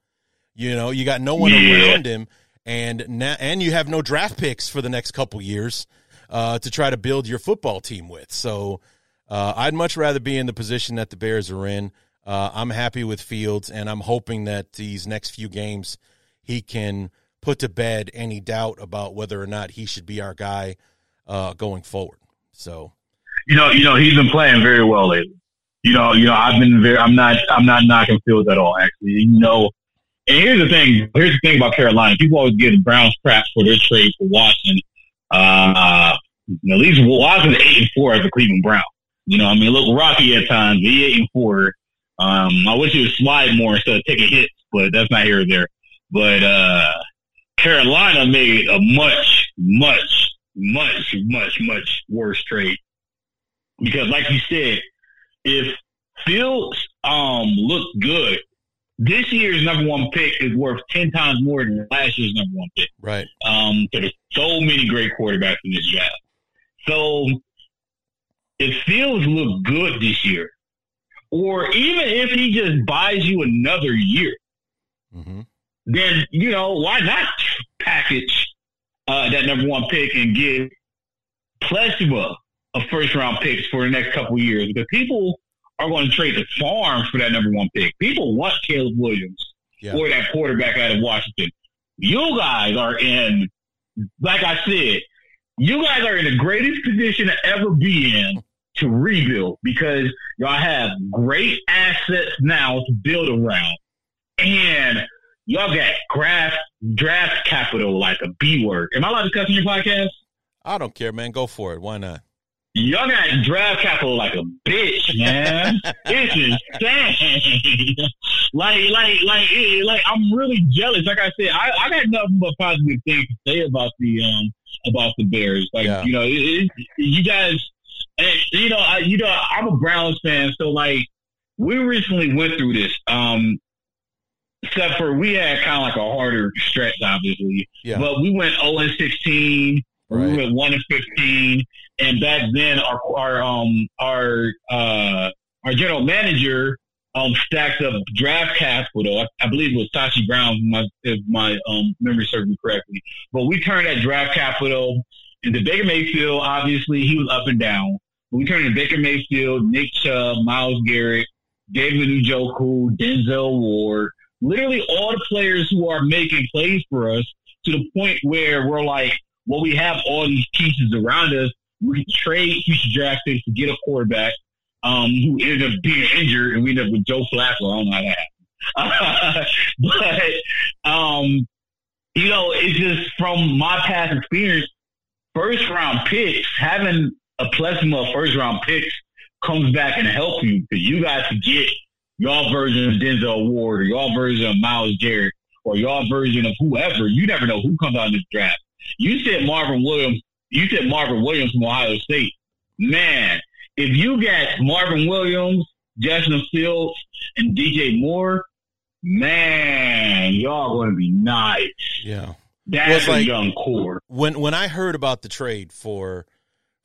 You know, you got no one yeah. around him, and now, and you have no draft picks for the next couple years uh, to try to build your football team with. So uh, I'd much rather be in the position that the Bears are in. Uh, I'm happy with Fields, and I'm hoping that these next few games he can put to bed any doubt about whether or not he should be our guy uh, going forward. So, you know, you know, he's been playing very well lately. You know, you know, I've been very. I'm not. I'm not knocking Fields at all. Actually, you know. And here's the thing. Here's the thing about Carolina. People always give the Browns crap for their trade for Watson. Uh, you know, at least Watson's eight and four as a Cleveland Brown. You know, I mean, look rocky at times. He eight and four. Um, I wish he would slide more instead of taking hits, but that's not here or there. But uh, Carolina made a much, much, much, much, much worse trade, because, like you said, if Fields um looked good, this year's number one pick is worth ten times more than last year's number one pick. Right. Um, so there's so many great quarterbacks in this draft. So if Fields look good this year, or even if he just buys you another year, mm-hmm. then, you know, why not package uh, that number one pick and give plethora of first-round picks for the next couple of years? Because people are going to trade the farm for that number one pick. People want Caleb Williams yeah. or that quarterback out of Washington. You guys are in, like I said, you guys are in the greatest position to ever be in to rebuild, because y'all have great assets now to build around, and y'all got draft, draft capital, like a B word. Am I allowed to cuss on your podcast? I don't care, man. Go for it. Why not? Y'all got draft capital like a bitch, man. It's insane. like, like, like, like, I'm really jealous. Like I said, I, I got nothing but positive things to say about the um about the Bears. Like, yeah. you know, it, it, you guys, it, you know, I, you know, I'm a Browns fan, so like, we recently went through this. Um, except for we had kind of like a harder stretch, obviously. Yeah. But we went zero and sixteen. Right. We went one and fifteen, and back then our our um our uh our general manager um stacked up draft capital. I, I believe it was Tashi Brown, if my, if my um memory serves me correctly. But we turned that draft capital into Baker Mayfield. Obviously, he was up and down. We turned into Baker Mayfield, Nick Chubb, Miles Garrett, David Njoku, Denzel Ward, literally all the players who are making plays for us, to the point where we're like, well, we have all these pieces around us. We trade future draft picks to get a quarterback um, who ended up being injured, and we ended up with Joe Flacco. I don't know how that happened. But, um, you know, it's just from my past experience, first-round picks, having a plethora of first-round picks comes back and helps you, because you guys can get your version of Denzel Ward or your version of Miles Garrett or your version of whoever. You never know who comes out in this draft. You said Marvin Williams. You said Marvin Williams from Ohio State. Man, if you got Marvin Williams, Justin Fields, and D J Moore, man, y'all going to be nice. Yeah. That's well, like, a young core. When when I heard about the trade for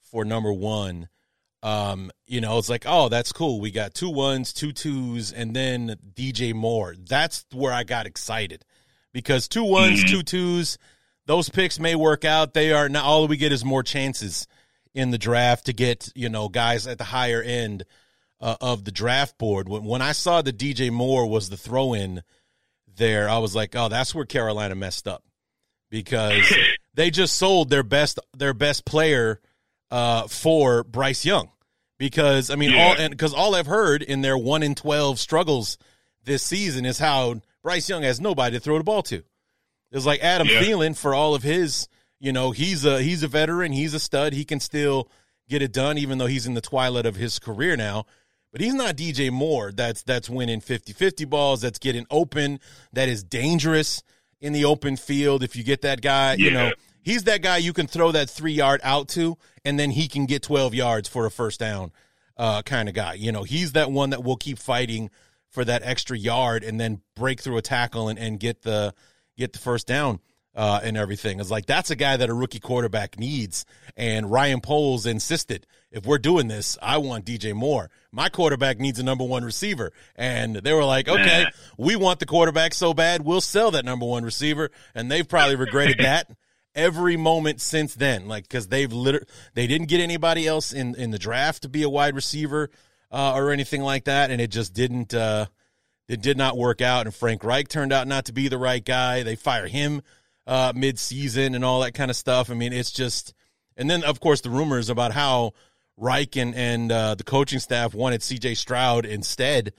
for number one, um, you know, it's like, oh, that's cool. We got two ones, two twos, and then D J Moore. That's where I got excited, because two ones, mm-hmm. two twos, those picks may work out. They are not all we get is more chances in the draft to get, you know, guys at the higher end uh, of the draft board. When when I saw that D J Moore was the throw in there, I was like, oh, that's where Carolina messed up. Because they just sold their best their best player uh, for Bryce Young, because I mean yeah. all and because all I've heard in their one in twelve struggles this season is how Bryce Young has nobody to throw the ball to. It's like Adam yeah. Thielen, for all of his, you know, he's a he's a veteran, he's a stud, he can still get it done even though he's in the twilight of his career now. But he's not D J Moore. That's that's winning fifty-fifty balls. That's getting open. That is dangerous in the open field. If you get that guy, yeah. you know, he's that guy you can throw that three-yard out to, and then he can get twelve yards for a first down uh, kind of guy. You know, he's that one that will keep fighting for that extra yard and then break through a tackle and, and get the get the first down uh, and everything. It's like, that's a guy that a rookie quarterback needs, and Ryan Poles insisted, if we're doing this, I want D J Moore. My quarterback needs a number one receiver. And they were like, okay, we want the quarterback so bad, we'll sell that number one receiver. And they've probably regretted that every moment since then. Like, because they've literally, they didn't get anybody else in, in the draft to be a wide receiver uh, or anything like that. And it just didn't, uh, it did not work out. And Frank Reich turned out not to be the right guy. They fire him uh, mid-season and all that kind of stuff. I mean, it's just, and then, of course, the rumors about how Reich and, and uh, the coaching staff wanted C J Stroud instead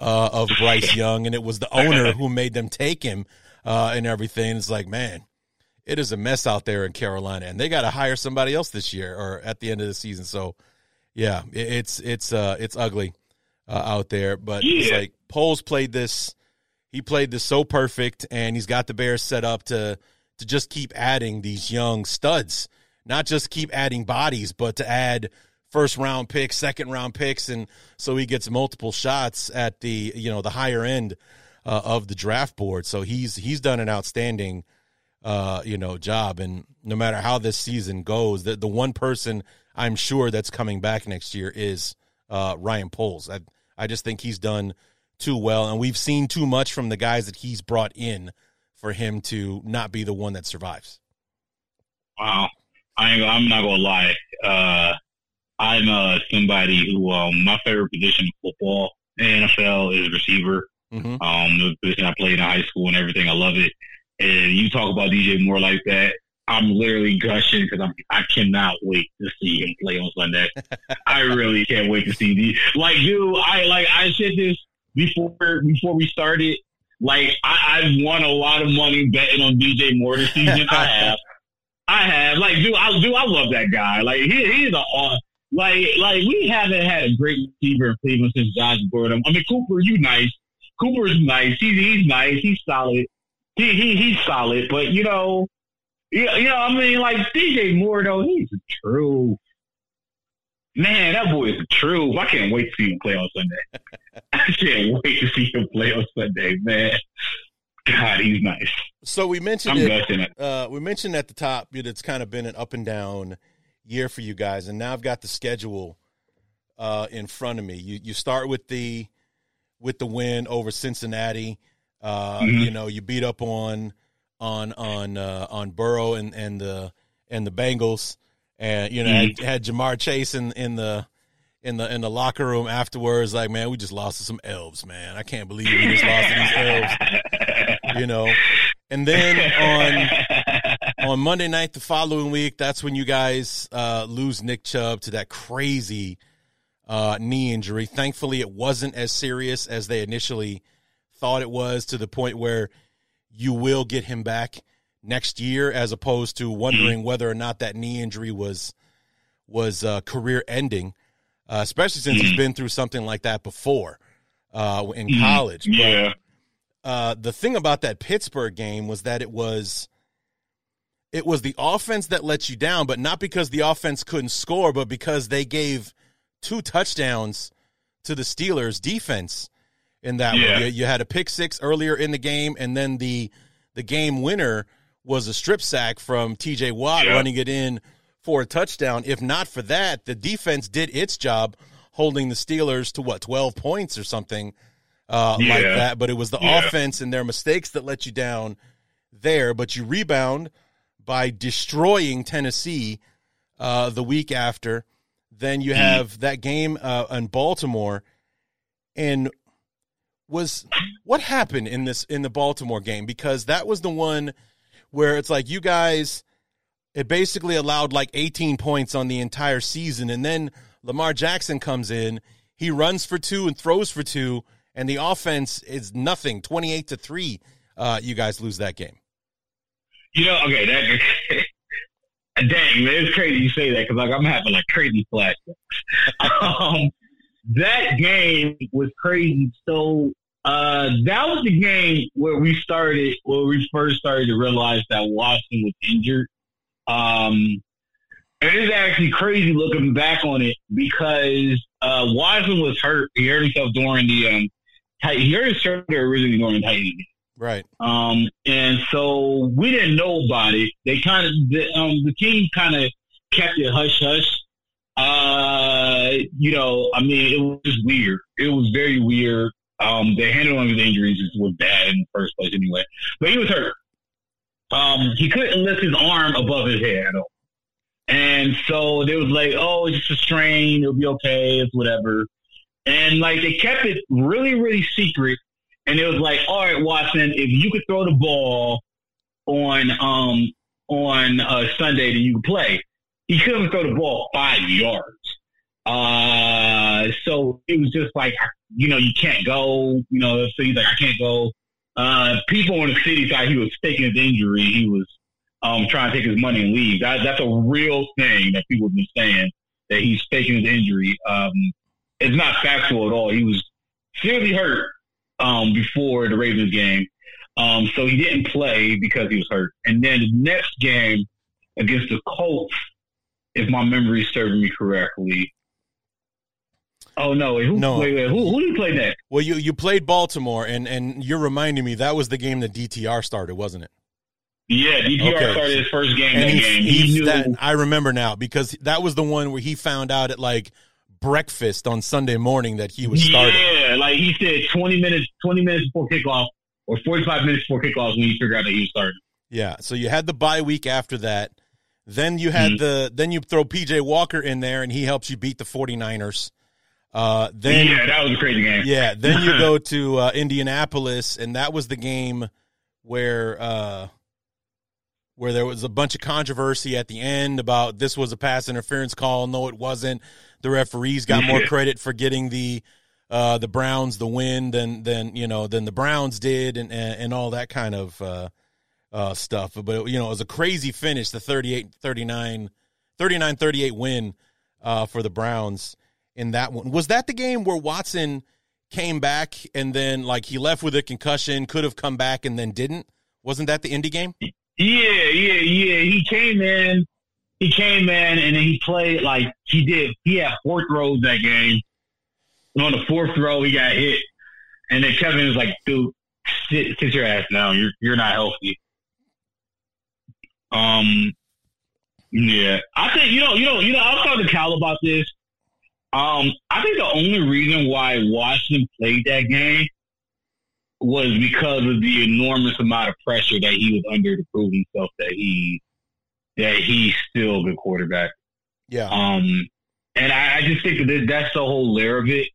uh, of Bryce Young, and it was the owner who made them take him uh, and everything. It's like, man, it is a mess out there in Carolina, and they got to hire somebody else this year or at the end of the season. So, yeah, it, it's it's uh, it's ugly uh, out there. But yeah. It's like Poles played this. He played this so perfect, and he's got the Bears set up to to just keep adding these young studs, not just keep adding bodies, but to add – first round picks, second round picks, and so he gets multiple shots at the you know the higher end uh, of the draft board. So he's he's done an outstanding uh, you know job. And no matter how this season goes, the the one person I'm sure that's coming back next year is uh, Ryan Poles. I I just think he's done too well, and we've seen too much from the guys that he's brought in for him to not be the one that survives. Wow, I ain't, I'm not gonna lie. Uh... I'm uh, somebody who um, my favorite position in football in the N F L is receiver. Mm-hmm. Um, the position I played in high school and everything, I love it. And you talk about D J Moore like that, I'm literally gushing because I cannot wait to see him play on Sunday. I really can't wait to see these. Like, dude, I like I said this before before we started. Like, I, I've won a lot of money betting on D J Moore this season. I have, I have. Like, dude, I do. I love that guy. Like, he he is an awesome. Like, like we haven't had a great receiver in Cleveland since Josh Gordon. I mean, Cooper, you nice. Cooper's nice. He's he's nice. He's solid. He he he's solid. But you know, you, you know, I mean, like D J Moore though, he's the truth. Man, that boy is the truth. I can't wait to see him play on Sunday. I can't wait to see him play on Sunday, man. God, he's nice. So we mentioned I'm it, it. Uh, we mentioned at the top that it's kind of been an up and down year for you guys, and now I've got the schedule uh, in front of me. You you start with the with the win over Cincinnati. Uh, mm-hmm. You know, you beat up on on on uh, on Burrow and, and the and the Bengals, and you know mm-hmm. had, had Jamar Chase in, in the in the in the locker room afterwards, like, man, we just lost to some elves, man. I can't believe we just lost to these elves, you know. And then on on Monday night the following week, that's when you guys uh, lose Nick Chubb to that crazy uh, knee injury. Thankfully, it wasn't as serious as they initially thought it was, to the point where you will get him back next year, as opposed to wondering whether or not that knee injury was was uh, career-ending, uh, especially since he's been through something like that before uh, in college. But, yeah. Uh, the thing about that Pittsburgh game was that it was it was the offense that let you down, but not because the offense couldn't score, but because they gave two touchdowns to the Steelers' defense in that yeah. one. You, you had a pick six earlier in the game, and then the the game winner was a strip sack from T J Watt yeah. running it in for a touchdown. If not for that, the defense did its job holding the Steelers to, what, twelve points or something uh, yeah. like that. But it was the yeah. offense and their mistakes that let you down there. But you rebound by destroying Tennessee uh, the week after. Then you have mm-hmm. that game uh, in Baltimore. And was what happened in this in the Baltimore game? Because that was the one where it's like you guys, it basically allowed like eighteen points on the entire season. And then Lamar Jackson comes in, he runs for two and throws for two, and the offense is nothing. twenty-eight to three, uh, you guys lose that game. You know, okay, that dang, man, it's crazy you say that, because like, I'm having like crazy flashbacks. um, that game was crazy. So, Uh, that was the game where we started, where we first started to realize that Watson was injured. Um, and it's actually crazy looking back on it, because uh, Watson was hurt. He hurt himself during the um, he hurt his shoulder originally during the Titans game, right? Um, and so we didn't know about it. They kind of the, um the team kind of kept it hush hush. Uh, you know, I mean, it was just weird. It was very weird. Um, the handling of the injuries was bad in the first place anyway. But he was hurt. Um, he couldn't lift his arm above his head at all. And so they was like, oh, it's just a strain. It'll be okay. It's whatever. And, like, they kept it really, really secret. And it was like, all right, Watson, if you could throw the ball on um, on uh, Sunday, then you could play. He couldn't throw the ball five yards. Uh, so it was just like, you know, you can't go, you know, so he's like, I can't go. Uh, people on the city thought he was faking his injury. He was um, trying to take his money and leave. That, that's a real thing that people have been saying, that he's faking his injury. Um, it's not factual at all. He was seriously hurt um, before the Ravens game. Um, so he didn't play because he was hurt. And then the next game against the Colts, if my memory is serving me correctly, Oh no! Who, no. Wait, wait, who who did you play that? Well, you, you played Baltimore, and, and you're reminding me that was the game that D T R started, wasn't it? Yeah, D T R okay. started his first game. And that he, game. He, he knew that, I remember now, because that was the one where he found out at like breakfast on Sunday morning that he was starting. Yeah, like he said, twenty minutes, twenty minutes before kickoff, or forty-five minutes before kickoff, when he figured out that he was starting. Yeah, so you had the bye week after that. Then you had mm-hmm. the then you throw P J Walker in there, and he helps you beat the 49ers. Uh, then, yeah, that was a crazy game. Yeah, then you go to uh, Indianapolis, and that was the game where uh, where there was a bunch of controversy at the end about this was a pass interference call. No, it wasn't. The referees got more credit for getting the uh, the Browns the win than than you know than the Browns did, and and, and all that kind of uh, uh, stuff. But you know, it was a crazy finish, the thirty-eight thirty-nine, thirty-nine thirty-eight win uh, for the Browns. In that one, was that the game where Watson came back and then like he left with a concussion, could have come back and then didn't? Wasn't that the Indy game? Yeah, yeah, yeah. He came in, he came in, and then he played like he did. He had four throws that game, and on the fourth throw, he got hit, and then Kevin was like, "Dude, sit, sit your ass down. You're you're not healthy." Um, yeah, I think you know, you know, you know. I was talking to Cal about this. Um, I think the only reason why Washington played that game was because of the enormous amount of pressure that he was under to prove himself that he that he's still a good quarterback. Yeah. Um, And I, I just think that that's the whole layer of it.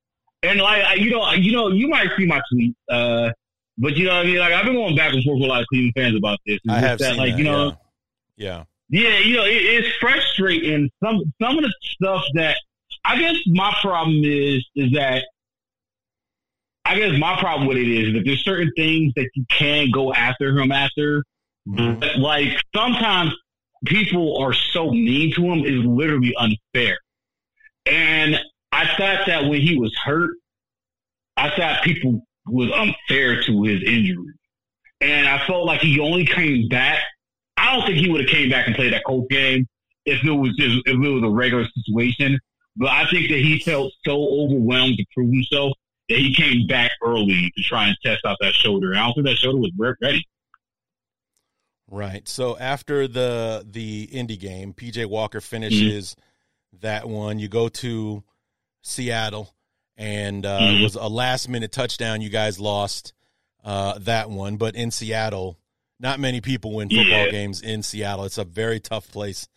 And like, you know, you know, you might see my tweet, uh, but you know what I mean? Like, I've been going back and forth with a lot of Cleveland fans about this. It's I have that, seen like, that, you know, yeah. yeah. Yeah, you know, it, it's frustrating. Some some of the stuff that I guess my problem is is that I guess my problem with it is that there's certain things that you can go after him after. Mm-hmm. But like sometimes people are so mean to him, it's literally unfair. And I thought that when he was hurt, I thought people was unfair to his injury. And I felt like he only came back. I don't think he would have came back and played that Colts game if it was just, if it was a regular situation. But I think that he felt so overwhelmed to prove himself that he came back early to try and test out that shoulder. And I don't think that shoulder was ready. Right. So after the the Indy game, P J Walker finishes mm-hmm. that one. You go to Seattle, and uh, mm-hmm. it was a last-minute touchdown. You guys lost uh, that one. But in Seattle, not many people win football yeah. games in Seattle. It's a very tough place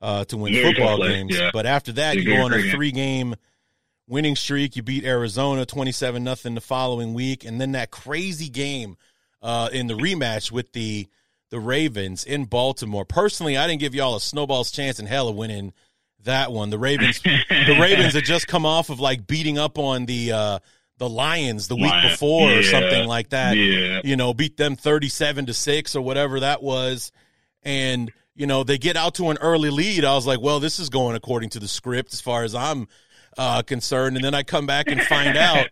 uh, to win very football games. Yeah. But after that, you go on a three-game winning streak. You beat Arizona twenty-seven nothing the following week. And then that crazy game uh, in the rematch with the the Ravens in Baltimore. Personally, I didn't give y'all a snowball's chance in hell of winning that one. The Ravens the Ravens had just come off of like beating up on the uh, the Lions the week Lions. before yeah. or something like that. Yeah. You know, beat them thirty-seven to six or whatever that was. And, you know, they get out to an early lead. I was like, well, this is going according to the script as far as I'm uh, concerned. And then I come back and find out,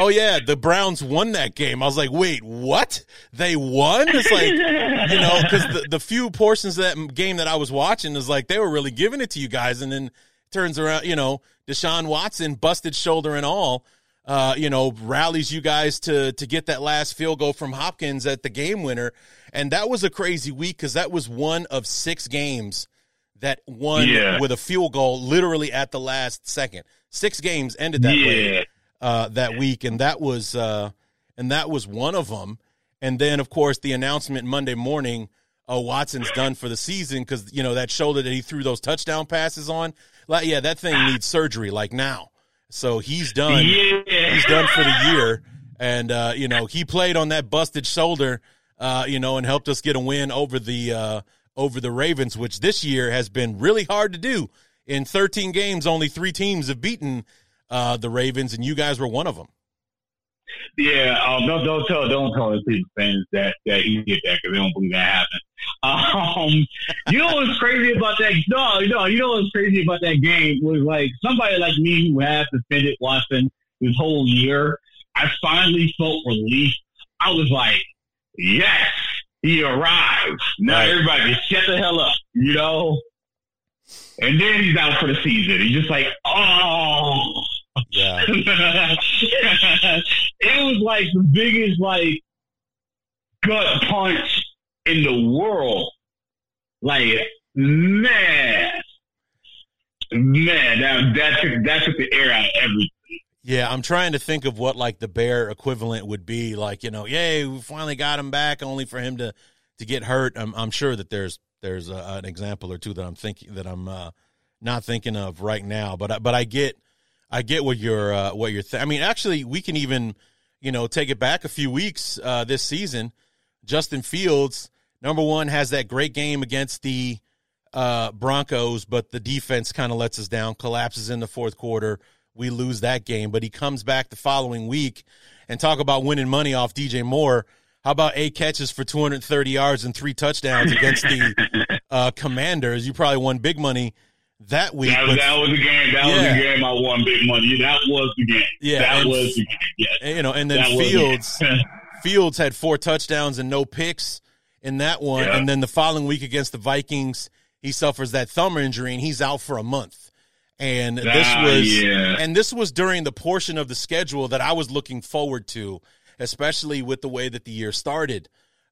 oh, yeah, the Browns won that game. I was like, wait, what? They won? It's like, you know, because the, the few portions of that game that I was watching is like they were really giving it to you guys. And then it turns around, you know, Deshaun Watson, busted shoulder and all, uh, you know, rallies you guys to to get that last field goal from Hopkins at the game winner. And that was a crazy week because that was one of six games that won yeah. with a field goal literally at the last second. Six games ended that yeah. way. Uh, that week, and that was uh, and that was one of them. And then, of course, the announcement Monday morning: "Oh, Watson's done for the season because you know that shoulder that he threw those touchdown passes on. Like, yeah, that thing needs surgery like now. So he's done. Yeah. He's done for the year. And uh, you know, he played on that busted shoulder, uh, you know, and helped us get a win over the uh, over the Ravens, which this year has been really hard to do. In thirteen games, only three teams have beaten." Uh, the Ravens, and you guys were one of them. Yeah, um, don't don't tell don't tell the people fans that that you did that because they don't believe that happened. Um, you know what's crazy about that? No, no, you know what's crazy about that game was like somebody like me who has defended Watson this whole year. I finally felt relief. I was like, yes, he arrived. Now right. everybody just shut the hell up, you know. And then he's out for the season. He's just like, oh. Yeah. It was like the biggest like gut punch in the world. Like, man, man, that that took, that took the air out of everything. Yeah, I'm trying to think of what like the Bear equivalent would be. Like, you know, yay, we finally got him back, only for him to to get hurt. I'm I'm sure that there's there's a, an example or two that I'm thinking that I'm uh, not thinking of right now. But I, but I get. I get what you're, uh, what you're, th- I mean, actually, we can even, you know, take it back a few weeks uh, this season. Justin Fields, number one, has that great game against the uh, Broncos, but the defense kind of lets us down, collapses in the fourth quarter. We lose that game, but he comes back the following week and talk about winning money off D J Moore. How about eight catches for two hundred thirty yards and three touchdowns against the uh, Commanders? You probably won big money that week. That was, but, that was the game. That yeah. was the game I won big money. That was the game. Yeah, that and, was the game. Yes. You know, and then that Fields the Fields had four touchdowns and no picks in that one. Yeah. And then the following week against the Vikings, he suffers that thumb injury and he's out for a month. And ah, this was yeah. and this was during the portion of the schedule that I was looking forward to, especially with the way that the year started.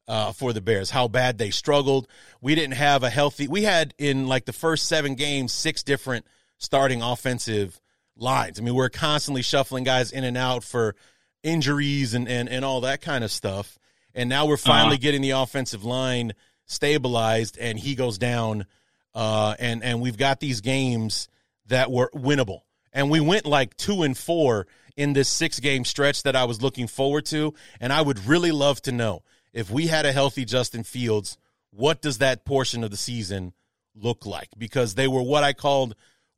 Uh, for the Bears, how bad they struggled. We didn't have a healthy – we had in like the first seven games six different starting offensive lines. I mean, we're constantly shuffling guys in and out for injuries and, and, and all that kind of stuff. And now we're finally uh-huh. getting the offensive line stabilized, and he goes down, uh, and, and we've got these games that were winnable. And we went like two and four in this six-game stretch that I was looking forward to, and I would really love to know, if we had a healthy Justin Fields, what does that portion of the season look like? Because they were what I called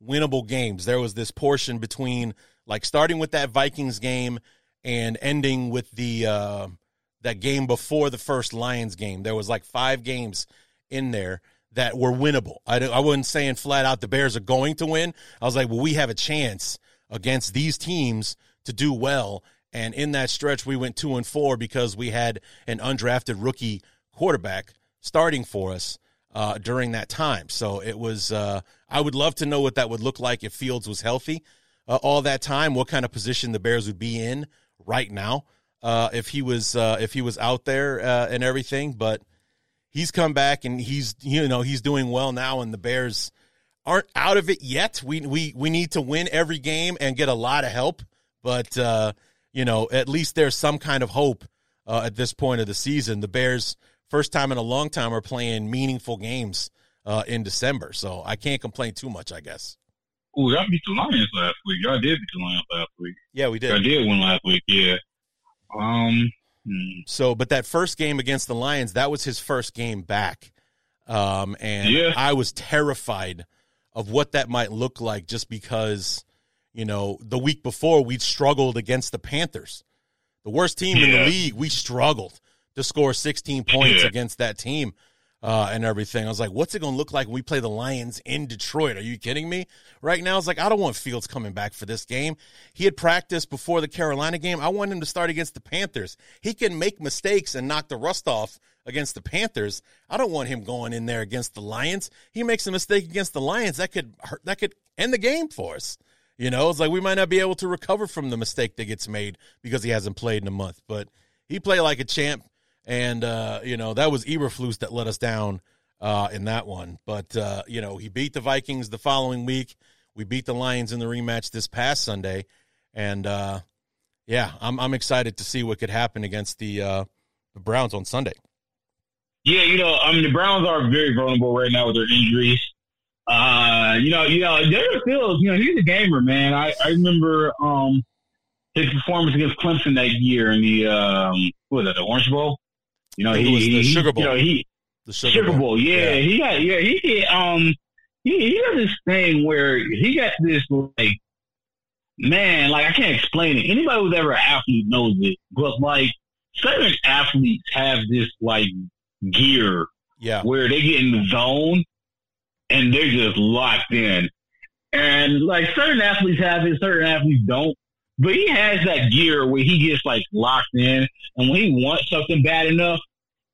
winnable games. There was this portion between, like, starting with that Vikings game and ending with the uh, that game before the first Lions game. There was, like, five games in there that were winnable. I, I wasn't saying flat out the Bears are going to win. I was like, well, we have a chance against these teams to do well. And in that stretch, we went two and four because we had an undrafted rookie quarterback starting for us uh, during that time. So it was uh, – I would love to know what that would look like if Fields was healthy uh, all that time, what kind of position the Bears would be in right now uh, if he was uh, if he was out there uh, and everything. But he's come back and he's you know he's doing well now, and the Bears aren't out of it yet. We we we need to win every game and get a lot of help, but uh, – you know, at least there's some kind of hope uh, at this point of the season. The Bears, first time in a long time, are playing meaningful games uh, in December. So I can't complain too much, I guess. Oh, y'all beat the Lions last week. Y'all did beat the Lions last week. Yeah, we did. I did win last week, yeah. Um, hmm. So, but that first game against the Lions, that was his first game back. Um, and yeah. I was terrified of what that might look like just because – you know, the week before, we struggled against the Panthers. The worst team yeah. in the league, we struggled to score sixteen points yeah. against that team uh, and everything. I was like, what's it going to look like when we play the Lions in Detroit? Are you kidding me? Right now, I was like, I don't want Fields coming back for this game. He had practiced before the Carolina game. I want him to start against the Panthers. He can make mistakes and knock the rust off against the Panthers. I don't want him going in there against the Lions. He makes a mistake against the Lions. That could hurt, that could end the game for us. You know, it's like we might not be able to recover from the mistake that gets made because he hasn't played in a month. But he played like a champ, and, uh, you know, that was Eberflus that let us down uh, in that one. But, uh, you know, he beat the Vikings the following week. We beat the Lions in the rematch this past Sunday. And, uh, yeah, I'm I'm excited to see what could happen against the, uh, the Browns on Sunday. Yeah, you know, I mean, the Browns are very vulnerable right now with their injuries. Uh, you know, you know, David Fields, you know, he's a gamer, man. I, I remember um his performance against Clemson that year in the um what was that, the Orange Bowl? You know, he, was the he Sugar Bowl. You know, he the Sugar, Sugar Bowl. Bowl. Yeah, yeah, he got yeah, he did um he he got this thing where he got this like man, like I can't explain it. Anybody who's ever an athlete knows it. But like certain athletes have this like gear yeah. where they get in the zone. And they're just locked in. And, like, certain athletes have it, certain athletes don't. But he has that gear where he gets, like, locked in. And when he wants something bad enough,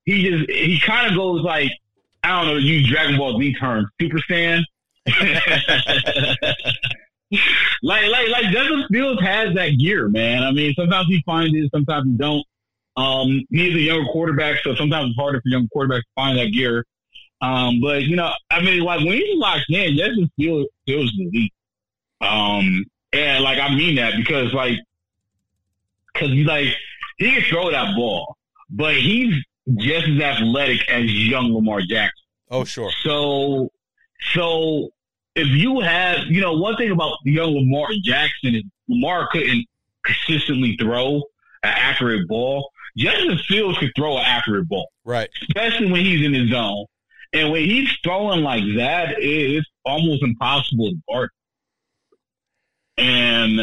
he just, he kind of goes, like, I don't know, use Dragon Ball Z terms, Super Saiyan. like, like, like, Justin Fields has that gear, man. I mean, sometimes he finds it, sometimes he don't. Um, he's a young quarterback, so sometimes it's harder for young quarterbacks to find that gear. Um, but, you know, I mean, like, when he's locked in, that just feels, feels elite. Um, and, like, I mean that because, like, because he's, like, he can throw that ball, but he's just as athletic as young Lamar Jackson. Oh, sure. So, so if you have, you know, one thing about young Lamar Jackson is Lamar couldn't consistently throw an accurate ball. Justin Fields could throw an accurate ball. Right. Especially when he's in his zone. And when he's throwing like that, it's almost impossible to guard. And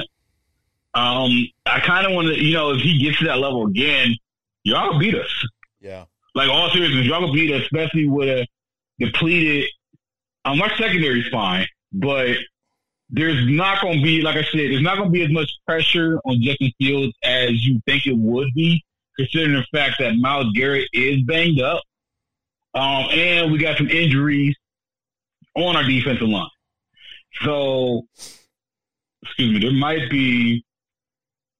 um, I kind of want to, you know, if he gets to that level again, y'all beat us. Yeah. Like, all seriousness, y'all gonna beat us, especially with a depleted um, – our secondary is fine, but there's not going to be, like I said, there's not going to be as much pressure on Justin Fields as you think it would be, considering the fact that Miles Garrett is banged up. Um, and we got some injuries on our defensive line. So, excuse me, there might be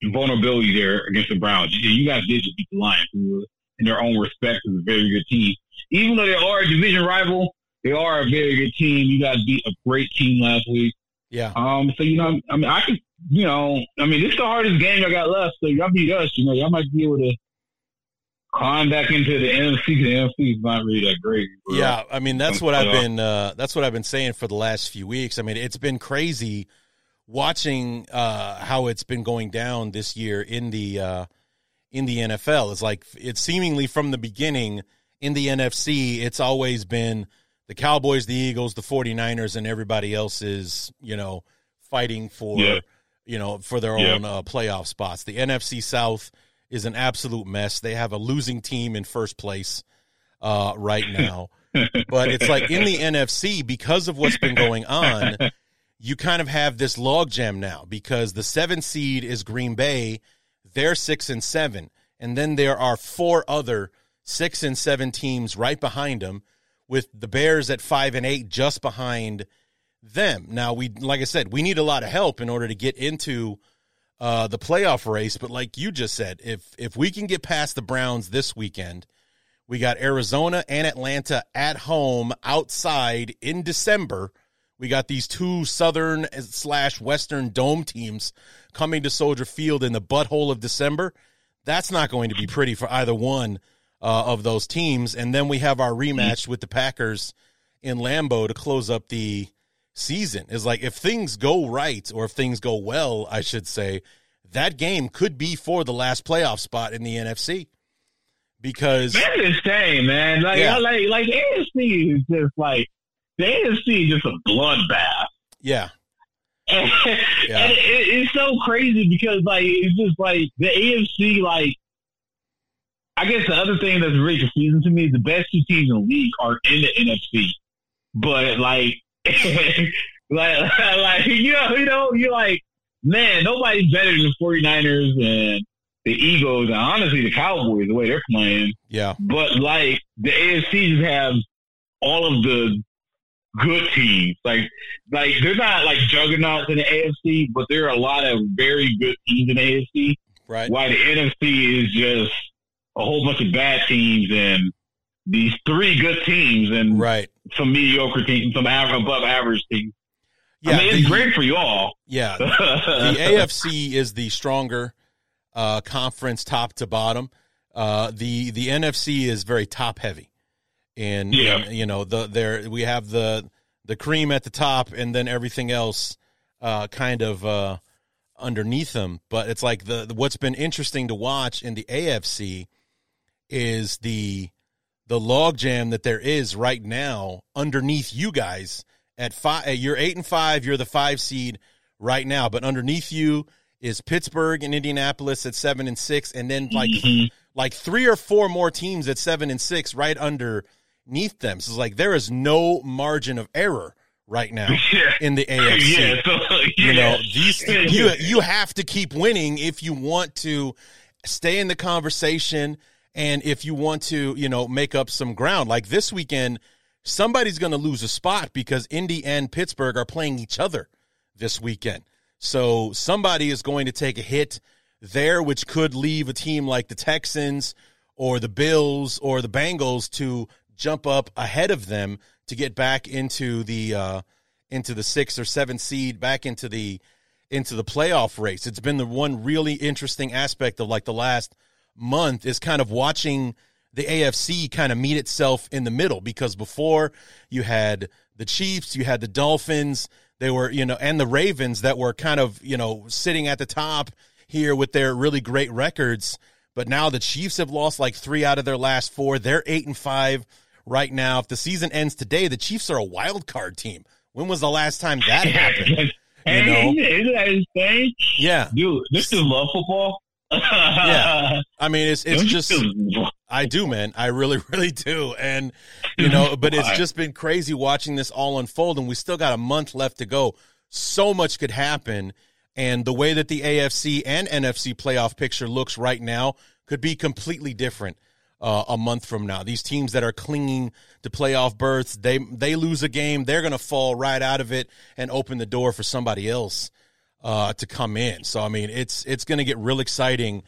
vulnerability there against the Browns. You guys did just beat the Lions, who in their own respect is a very good team. Even though they are a division rival, they are a very good team. You guys beat a great team last week. Yeah. Um. So, you know, I mean, I could, you know, I mean, this is the hardest game I got left. So, y'all beat us, you know, y'all might be able to climb back into the N F C. The N F C is not really that great. Bro. Yeah, I mean that's what I've been. Uh, that's what I've been saying for the last few weeks. I mean, it's been crazy watching uh, how it's been going down this year in the uh, in the N F L. It's like it's seemingly from the beginning in the N F C. It's always been the Cowboys, the Eagles, the 49ers, and everybody else is, you know, fighting for, yep. you know, for their yep. own uh, playoff spots. The N F C South is an absolute mess. They have a losing team in first place uh, right now. But it's like in the N F C, because of what's been going on, you kind of have this logjam now because the seven seed is Green Bay. They're six and seven. And then there are four other six and seven teams right behind them, with the Bears at five and eight just behind them. Now, we, like I said, we need a lot of help in order to get into uh, the playoff race. But like you just said, if if we can get past the Browns this weekend, we got Arizona and Atlanta at home outside in December. We got these two Southern slash Western Dome teams coming to Soldier Field in the butthole of December. That's not going to be pretty for either one Uh, of those teams, and then we have our rematch with the Packers in Lambeau to close up the season. It's like if things go right, or if things go well, I should say, that game could be for the last playoff spot in the N F C. Because that's the same, man. Like, yeah. I like, like A F C is just like the A F C is just a bloodbath. Yeah, and, yeah. and it, it's so crazy because like it's just like the A F C like. I guess the other thing that's really confusing to me is the best two teams in the league are in the N F C, but like, like, like you know, you know, you're like, man, nobody's better than the 49ers and the Eagles, and honestly, the Cowboys, the way they're playing. Yeah. But like, the A F C have all of the good teams. Like, like they're not like juggernauts in the A F C, but there are a lot of very good teams in the A F C. Right. While the N F C is just a whole bunch of bad teams and these three good teams and right. some mediocre teams, some average, above average teams. Yeah, I mean, the, it's great for you all. Yeah. The, the A F C is the stronger uh, conference top to bottom. Uh, the, the N F C is very top heavy. And, yeah. and you know, the, there, we have the, the cream at the top and then everything else uh, kind of uh, underneath them. But it's like the, the, what's been interesting to watch in the A F C is the the logjam that there is right now underneath you guys at five. You're eight and five. You're the five seed right now, but underneath you is Pittsburgh and Indianapolis at seven and six, and then like mm-hmm. like three or four more teams at seven and six right underneath them. So it's like there is no margin of error right now yeah. in the A F C. Yeah, so, yeah. You know, these th- you you have to keep winning if you want to stay in the conversation. And if you want to, you know, make up some ground, like this weekend, somebody's going to lose a spot because Indy and Pittsburgh are playing each other this weekend. So somebody is going to take a hit there, which could leave a team like the Texans or the Bills or the Bengals to jump up ahead of them to get back into the uh, into the sixth or seventh seed, back into the into the playoff race. It's been the one really interesting aspect of like the last month is kind of watching the A F C kind of meet itself in the middle, because before you had the Chiefs, you had the Dolphins, they were, you know, and the Ravens that were kind of, you know, sitting at the top here with their really great records. But now the Chiefs have lost like three out of their last four. They're eight and five right now. If the season ends today, the Chiefs are a wild card team. When was the last time that happened? You know? Hey, hey, yeah. Dude, this is love football. Yeah, I mean, it's it's just I do, man. I really, really do. And, you know, but it's just been crazy watching this all unfold, and we still got a month left to go. So much could happen, and the way that the A F C and N F C playoff picture looks right now could be completely different uh, a month from now. These teams that are clinging to playoff berths, they, they lose a game, they're going to fall right out of it and open the door for somebody else Uh, to come in. So, I mean, it's it's going to get real exciting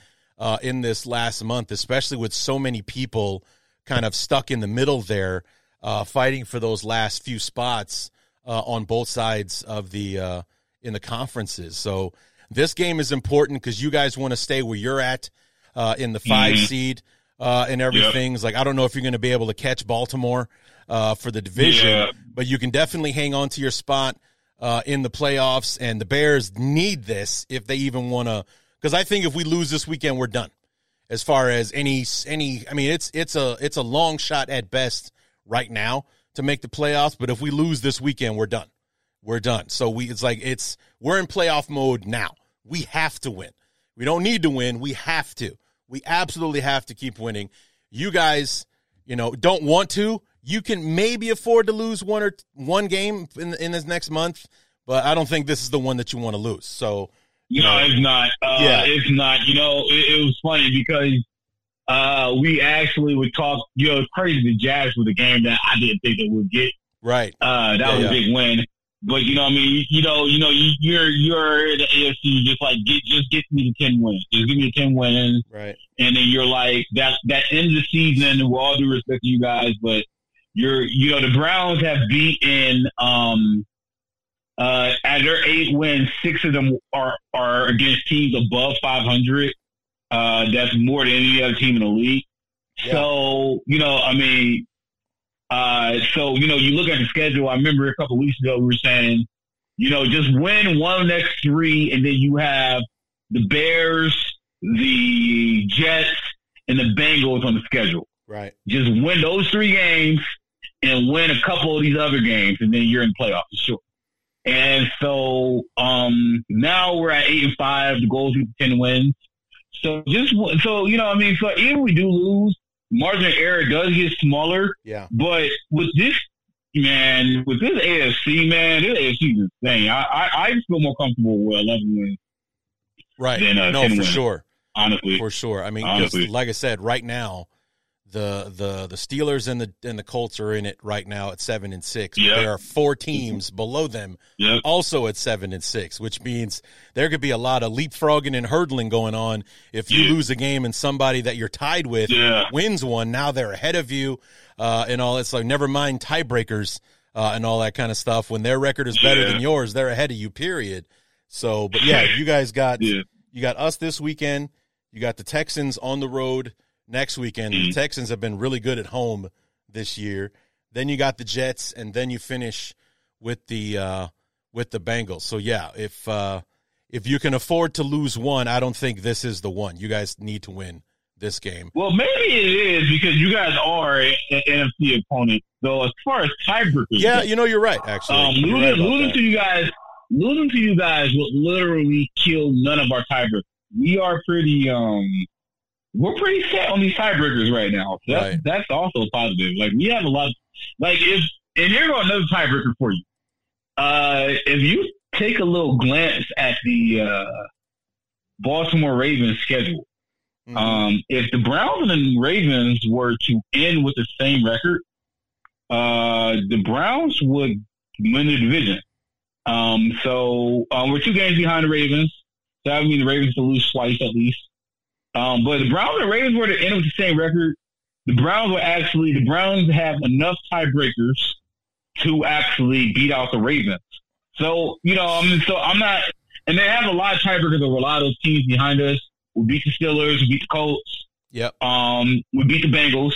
uh, in this last month, especially with so many people kind of stuck in the middle there uh, fighting for those last few spots uh, on both sides of the uh, in the conferences. So this game is important because you guys want to stay where you're at uh, in the five mm-hmm. seed. uh, and everything. Yep. Like, I don't know if you're going to be able to catch Baltimore uh, for the division, yeah. but you can definitely hang on to your spot uh, in the playoffs, and the Bears need this if they even want to, because I think if we lose this weekend, we're done. As far as any, any, I mean, it's it's a it's a long shot at best right now to make the playoffs. But if we lose this weekend, we're done. We're done. So we, it's like it's we're in playoff mode now. We have to win. We don't need to win. We have to. We absolutely have to keep winning. You guys, you know, don't want to. You can maybe afford to lose one or one game in in this next month, but I don't think this is the one that you want to lose. So. You know, no, it's not. Uh, yeah. It's not. You know, it, it was funny because uh, we actually would talk, you know, crazy the Jazz with a game that I didn't think they would get. Right. Uh, that yeah, was yeah. a big win. But, you know what I mean? You know, you know, you, you're you're in the A F C, just like, get, just get me the ten wins. Just give me the ten wins. Right. And then you're like, that, that ends the season, with all due respect to you guys, but you're, you know, the Browns have beaten, um, Uh, at their eight wins, six of them are, are against teams above five hundred. Uh, that's more than any other team in the league. Yeah. So, you know, I mean, uh, so, you know, you look at the schedule. I remember a couple of weeks ago we were saying, you know, just win one of the next three, and then you have the Bears, the Jets, and the Bengals on the schedule. Right. Just win those three games and win a couple of these other games, and then you're in the playoffs for sure. And so um, now we're at eight and five. The goal is ten wins. So just so you know, I mean, so even if we do lose, margin of error does get smaller. Yeah. But with this man, with this A F C man, this A F C is insane. I I, I feel more comfortable with eleven wins. Right. Than, uh, no, ten for wins, sure. Honestly, for sure. I mean, honestly. Just like I said, right now, the the the Steelers and the and the Colts are in it right now at seven and six. Yep. There are four teams below them, yep. also at seven and six, which means there could be a lot of leapfrogging and hurdling going on. If you yeah. lose a game and somebody that you're tied with yeah. wins one, now they're ahead of you, uh, and all that. So never mind tiebreakers uh, and all that kind of stuff. When their record is better yeah. than yours, they're ahead of you. Period. So, but yeah, you guys got yeah. you got us this weekend. You got the Texans on the road. Next weekend, the Texans have been really good at home this year. Then you got the Jets, and then you finish with the uh, with the Bengals. So yeah, if uh, if you can afford to lose one, I don't think this is the one. You guys need to win this game. Well, maybe it is because you guys are an N F C opponent. So as far as tiebreakers, yeah, you know you're right. Actually, um, you're losing, right losing to you guys, losing to you guys will literally kill none of our tiebreakers. We are pretty. Um, We're pretty set on these tiebreakers right now. So that's, right. that's also positive. Like, we have a lot. Of, like, if, and here's another tiebreaker for you. Uh, if you take a little glance at the uh, Baltimore Ravens schedule, mm-hmm. um, if the Browns and Ravens were to end with the same record, uh, the Browns would win the division. Um, so, um, we're two games behind the Ravens. So that would mean the Ravens will lose twice at least. Um, but the Browns and the Ravens were to end with the same record. The Browns were actually, the Browns have enough tiebreakers to actually beat out the Ravens. So, you know, I mean, so I'm not, and they have a lot of tiebreakers over a lot of those teams behind us. We beat the Steelers, we beat the Colts. Yep. Um, we beat the Bengals.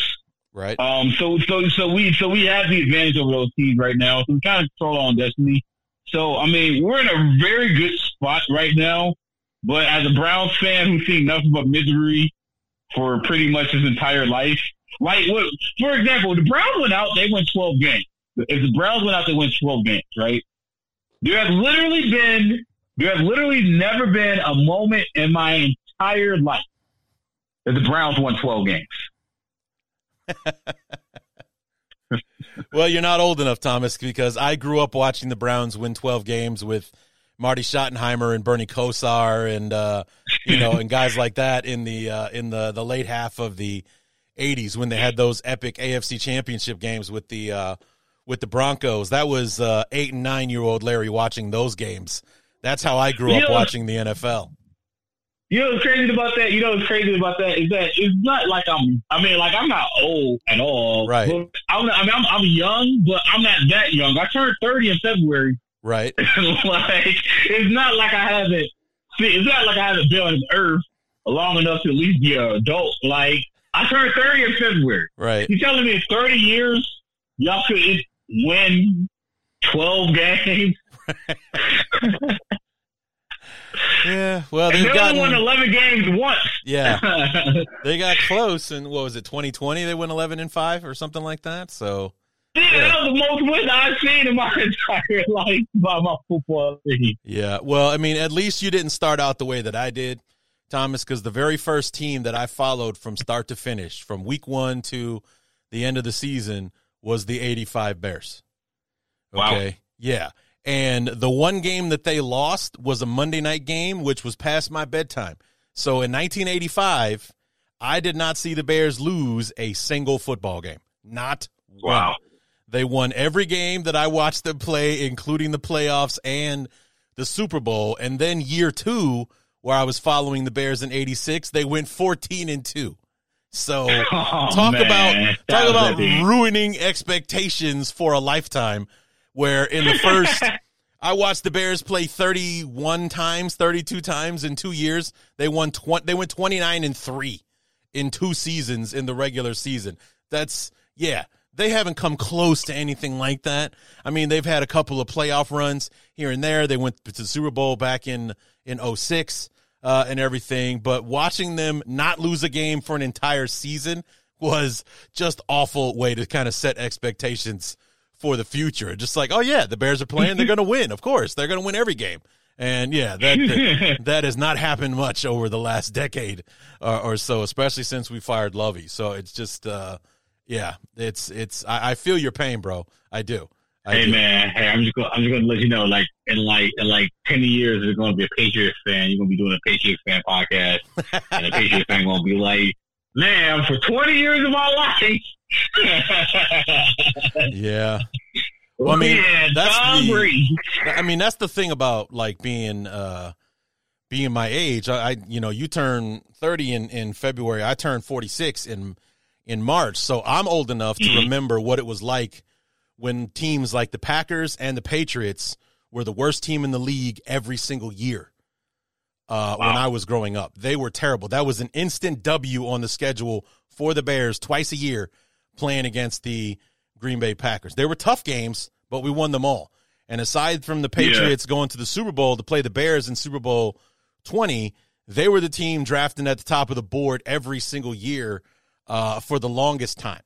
Right. Um, so, so, so we, so we have the advantage over those teams right now. So we kind of control our own destiny. So, I mean, we're in a very good spot right now. But as a Browns fan who's seen nothing but misery for pretty much his entire life, like, what, for example, the Browns went out, they went twelve games. If the Browns went out, they went twelve games, right? There has literally been, there has literally never been a moment in my entire life that the Browns won twelve games. Well, you're not old enough, Thomas, because I grew up watching the Browns win twelve games with Marty Schottenheimer and Bernie Kosar and uh, you know, and guys like that in the uh, in the, the late half of the eighties when they had those epic A F C Championship games with the uh, with the Broncos. That was uh, eight and nine year old Larry watching those games. That's how I grew up watching the N F L. You know what's crazy about that? You know what's crazy about that is that it's not like I'm. I mean, like I'm not old at all. Right. I'm not, I mean, I'm, I'm young, but I'm not that young. I turned thirty in February. Right. Like, it's not like I haven't, it's not like I haven't been on earth long enough to at least be an adult. Like, I turned thirty in February. Right. You telling me in thirty years y'all could win twelve games? Right. Yeah, well, they've they gotten, only won eleven games once. Yeah, they got close in, what was it, twenty twenty? They went eleven and five or something like that. So yeah, yeah. That was the most wins I've seen in my entire life by my football league. Yeah, well, I mean, at least you didn't start out the way that I did, Thomas, because the very first team that I followed from start to finish, from week one to the end of the season, was the eighty-five Bears. Okay, wow. Yeah. And the one game that they lost was a Monday night game, which was past my bedtime. So in nineteen eighty-five, I did not see the Bears lose a single football game. Not one. Wow. They won every game that I watched them play, including the playoffs and the Super Bowl. And then year two, where I was following the Bears in eighty-six, they went fourteen and two. So oh, talk man. about talk about ruining expectations for a lifetime. Where in the first, I watched the Bears play thirty-one times, thirty-two times in two years. They won. Tw- they went twenty-nine and three in two seasons in the regular season. That's yeah. They haven't come close to anything like that. I mean, they've had a couple of playoff runs here and there. They went to the Super Bowl back in in oh six uh, and everything. But watching them not lose a game for an entire season was just awful way to kind of set expectations for the future. Just like, oh yeah, the Bears are playing, they're going to win. Of course, they're going to win every game. And yeah, that that, that has not happened much over the last decade or, or so, especially since we fired Lovey. So it's just, uh, yeah, it's it's. I, I feel your pain, bro. I do. I hey do. man, hey, I'm just gonna, I'm just going to let you know, like in like in like ten years, there's going to be a Patriots fan. You're going to be doing a Patriots fan podcast, and a Patriots fan going to be like, man, for twenty years of my life. Yeah. Well, I mean, yeah, that's the, I mean, that's the thing about like being uh, being my age. I, I you know, you turn thirty in, in February. I turned forty-six in in March. So I'm old enough to remember what it was like when teams like the Packers and the Patriots were the worst team in the league every single year. Uh, wow. When I was growing up, they were terrible. That was an instant W on the schedule for the Bears twice a year, playing against the Green Bay Packers. They were tough games, but we won them all. And aside from the Patriots yeah. going to the Super Bowl to play the Bears in Super Bowl twenty, they were the team drafting at the top of the board every single year uh, for the longest time.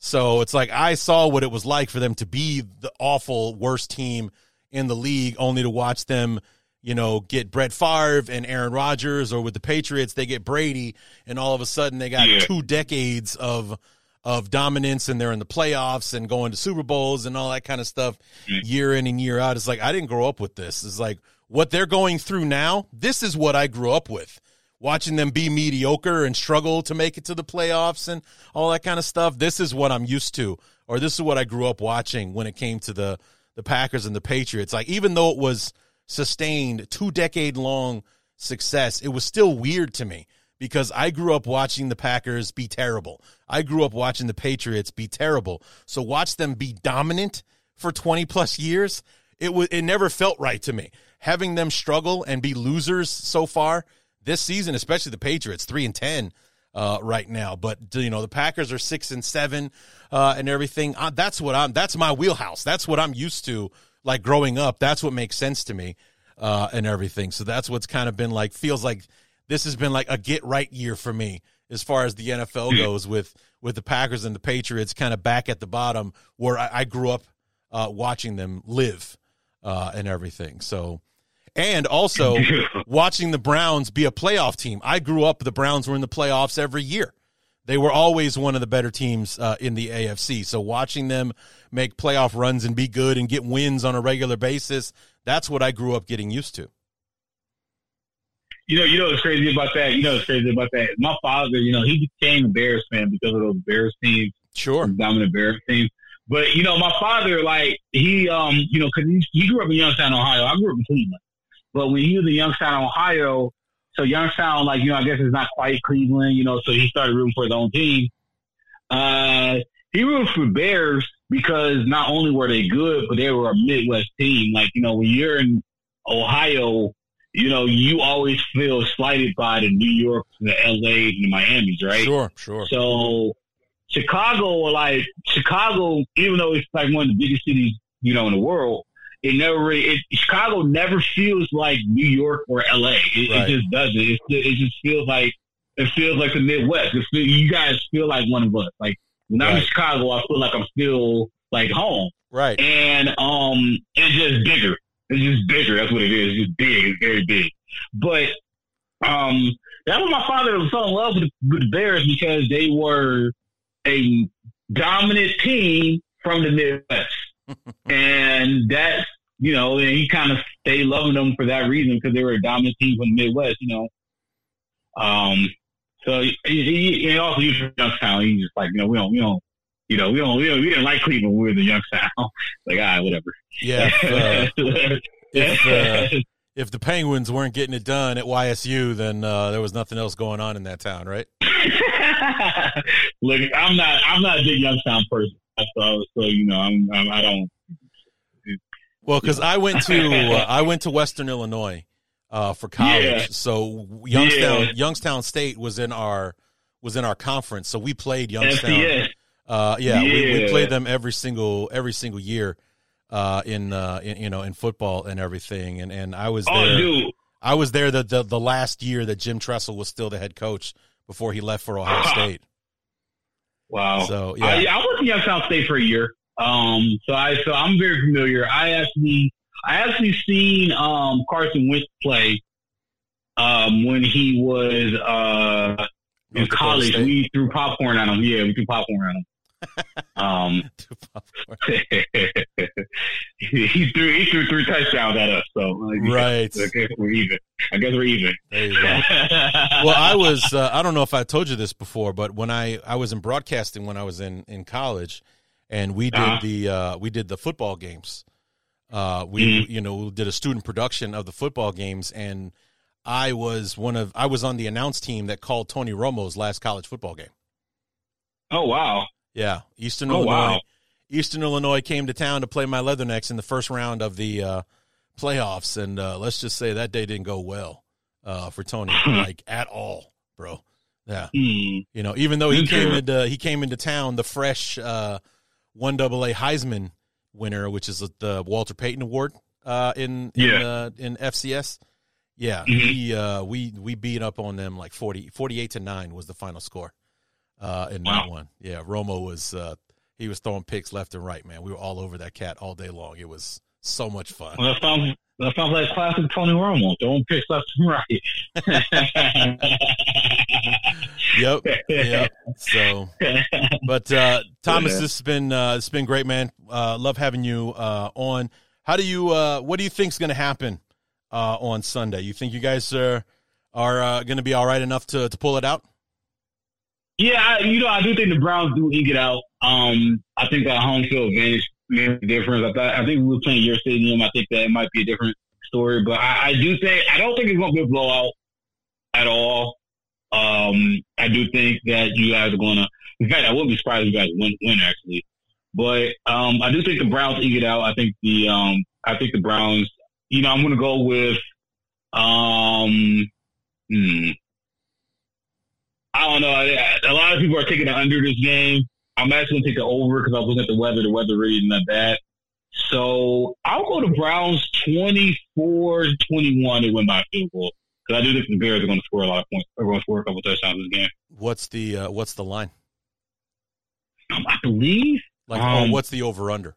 So it's like I saw what it was like for them to be the awful worst team in the league, only to watch them, you know, get Brett Favre and Aaron Rodgers, or with the Patriots, they get Brady, and all of a sudden they got yeah. two decades of – of dominance, and they're in the playoffs and going to Super Bowls and all that kind of stuff year in and year out. It's like, I didn't grow up with this. It's like what they're going through now. This is what I grew up with, watching them be mediocre and struggle to make it to the playoffs and all that kind of stuff. This is what I'm used to, or this is what I grew up watching when it came to the, the Packers and the Patriots. Like, even though it was sustained two decade long success, it was still weird to me, because I grew up watching the Packers be terrible. I grew up watching the Patriots be terrible. So watch them be dominant for twenty-plus years, it was it never felt right to me. Having them struggle and be losers so far this season, especially the Patriots, three and ten uh, right now. But, you know, the Packers are six and seven uh, and everything. Uh, that's what I'm. That's my wheelhouse. That's what I'm used to, like, growing up. That's what makes sense to me uh, and everything. So that's what's kind of been like, feels like, this has been like a get right year for me as far as the N F L goes, with, with the Packers and the Patriots kind of back at the bottom, where I, I grew up uh, watching them live uh, and everything. So, and also watching the Browns be a playoff team. I grew up, the Browns were in the playoffs every year. They were always one of the better teams uh, in the A F C. So watching them make playoff runs and be good and get wins on a regular basis, that's what I grew up getting used to. You know, you know what's crazy about that? You know what's crazy about that? My father, you know, he became a Bears fan because of those Bears teams. Sure. Dominant Bears teams. But, you know, my father, like, he, um, you know, because he, he grew up in Youngstown, Ohio. I grew up in Cleveland. But when he was in Youngstown, Ohio, so Youngstown, like, you know, I guess it's not quite Cleveland, you know, so he started rooting for his own team. Uh, he rooted for Bears because not only were they good, but they were a Midwest team. Like, you know, when you're in Ohio, you know, you always feel slighted by the New York, the L A's, and the Miamis, right? Sure, sure. So Chicago, like Chicago, even though it's like one of the biggest cities, you know, in the world, it never really, it, Chicago never feels like New York or L A. It, right. it just doesn't. It, it just feels like it feels like the Midwest. It feel, you guys feel like one of us. Like when right. I'm in Chicago, I feel like I'm still like home. Right. And um, it's just bigger. It's just bigger. That's what it is. It's just big. It's very big. But um, that was my father who fell in love with the, with the Bears because they were a dominant team from the Midwest. And that, you know, and he kind of stayed loving them for that reason because they were a dominant team from the Midwest, you know. Um, so he, he, he also used to Youngstown. He's just like, you know, we don't, we don't, you know, we don't, we, don't, we didn't like Cleveland. We were the Youngstown. Like, all right, whatever. Yeah. If, uh, if, uh, if the Penguins weren't getting it done at Y S U, then uh, there was nothing else going on in that town, right? Look, I'm not, I'm not a big Youngstown person. So, so you know, I'm, I'm, I don't. Well, because I went to uh, I went to Western Illinois uh, for college, yeah. so Youngstown yeah. Youngstown State was in our was in our conference, so we played Youngstown. Uh, yeah, yeah. We, we played them every single every single year uh, in, uh, in you know in football and everything, and and I was oh, there. Dude. I was there the, the the last year that Jim Tressel was still the head coach before he left for Ohio uh-huh. State. Wow. So yeah, I, I worked in Youngstown State for a year. Um, so I so I'm very familiar. I actually I actually seen um, Carson Wentz play um, when he was uh, in college. State. We threw popcorn on him. Yeah, we threw popcorn on him. Um, popcorn. he threw he threw three touchdowns at us. So like, right, yeah, okay, we're even. I guess we're even. There you go. Well, I was, uh, I don't know if I told you this before, but when I, I was in broadcasting when I was in, in college, and we did uh-huh. the, uh, we did the football games. Uh, we, mm-hmm. you know, did a student production of the football games, and I was one of, I was on the announce team that called Tony Romo's last college football game. Oh, wow. Yeah. Eastern oh, Illinois. Wow. Eastern Illinois came to town to play my Leathernecks in the first round of the, uh, playoffs, and uh, let's just say that day didn't go well uh, for Tony, like at all, bro. Yeah, mm. you know, even though he came into he came into town the fresh uh, one double A Heisman winner, which is the Walter Payton Award uh, in in, yeah. uh, in F C S. Yeah, mm-hmm. he uh, we we beat up on them like forty-eight to nine was the final score uh, in wow. that one. Yeah, Romo was uh, he was throwing picks left and right, man. We were all over that cat all day long. It was. So much fun. Well, that sounds, that sounds like classic Tony Romo. Don't pick left and right. Yep. Yep. So, but uh, Thomas, yeah. this has been uh, it's been great, man. Uh, love having you uh, on. How do you? Uh, what do you think's going to happen uh, on Sunday? You think you guys are are uh, going to be all right enough to to pull it out? Yeah, I, you know, I do think the Browns do eke it out. Um, I think that home field advantage. Difference. I thought, I think we were playing your stadium. I think that it might be a different story, but I, I do think I don't think it's going to be a blowout at all. Um, I do think that you guys are going to. In fact, I wouldn't be surprised if you guys win, win actually. But um, I do think the Browns eke it out. I think the um, I think the Browns. You know, I'm going to go with. Um, hmm, I don't know. A lot of people are taking the under this game. I'm actually going to take the over because I was looking at the weather. The weather really isn't that bad. So I'll go to Browns twenty-four twenty-one to win by a field goal because I do think the Bears are going to score a lot of points. They're going to score a couple touchdowns in this game. What's the uh, what's the line? Um, I believe. Like, um, oh, what's the over-under?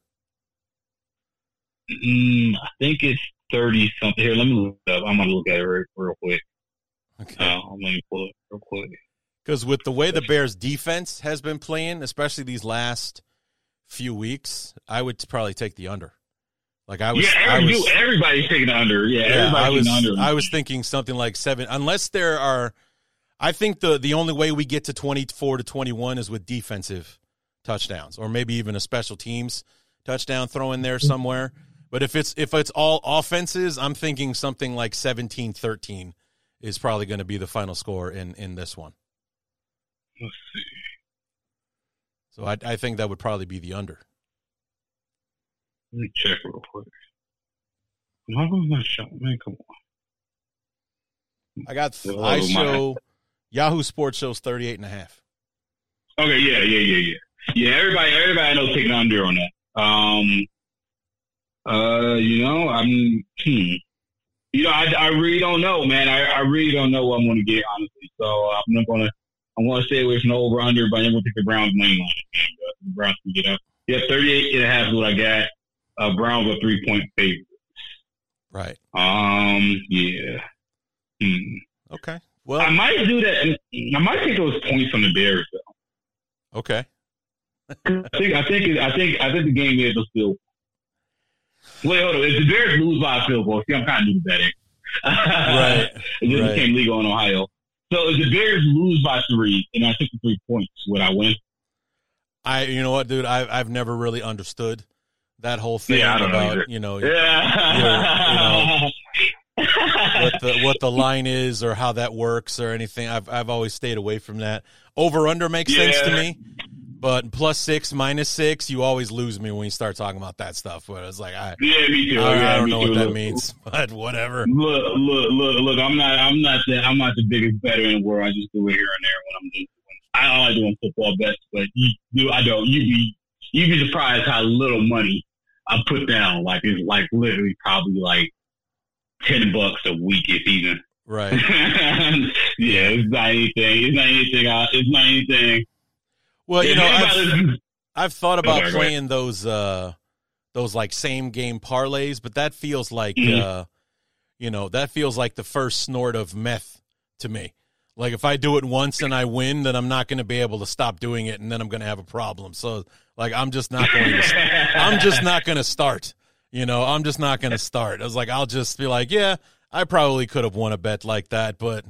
Mm, I think it's thirty-something. Here, let me look it up. I'm going to look at it real, real quick. Okay. Uh, I'm going to pull it real quick. Because with the way the Bears' defense has been playing, especially these last few weeks, I would probably take the under. Like I was, yeah, every, I was everybody's taking the under. Yeah, yeah everybody's I was, taking the under. I was thinking something like seven, unless there are. I think the the only way we get to twenty-four to twenty-one is with defensive touchdowns, or maybe even a special teams touchdown throw in there somewhere. But if it's if it's all offenses, I'm thinking something like seventeen thirteen is probably going to be the final score in in this one. Let's see. So I, I think that would probably be the under. Let me check real quick. Am I going to shot? Man, come on. I got – I show – Yahoo Sports shows thirty-eight and a half. Okay, yeah, yeah, yeah, yeah. Yeah, everybody everybody I know taking under on that. Um, uh, you know, I'm hmm. – You know, I, I really don't know, man. I, I really don't know what I'm going to get, honestly. So uh, I'm not going to – I'm going to stay away from the over-under, but I'm going to pick the Browns' money line. Uh, the Browns can get up. Yeah, thirty-eight and a half is what I got. Uh, Browns are three-point favorites. Right. Um. Yeah. Mm. Okay. Well, I might do that. I might take those points on the Bears, though. Okay. I think. I think. I think. I think the game is still. Wait, hold on. If the Bears lose by a field goal, see, I'm kind of new to betting. Right. It just right. became legal in Ohio. So if the Bears lose by three, and I took the three points, would I win? I, you know what, dude? I, I've never really understood that whole thing yeah, I don't about know you know, yeah. you know, what the what the line is or how that works or anything. I've I've always stayed away from that. Over under makes yeah. sense to me. But plus six, minus six, you always lose me when you start talking about that stuff. But it's like, I, yeah, me too. I, yeah, I don't know too. what that look, means, but whatever. Look, look, look, look. I'm not, I'm not the, I'm not the biggest better in the world. I just do it here and there when I'm doing. I only do on football bets, but you, you, I don't. You be, you be surprised how little money I put down. Like it's like literally probably like ten bucks a week if even. Right. Yeah, it's not anything. It's not anything. I, it's not anything. Well, you know, I've, I've thought about playing those, uh, those like same game parlays, but that feels like, mm-hmm. uh, you know, that feels like the first snort of meth to me. Like if I do it once and I win, then I'm not going to be able to stop doing it, and then I'm going to have a problem. So, like, I'm just not going to. I'm just not going to start. You know, I'm just not going to start. I was like, I'll just be like, yeah, I probably could have won a bet like that, but.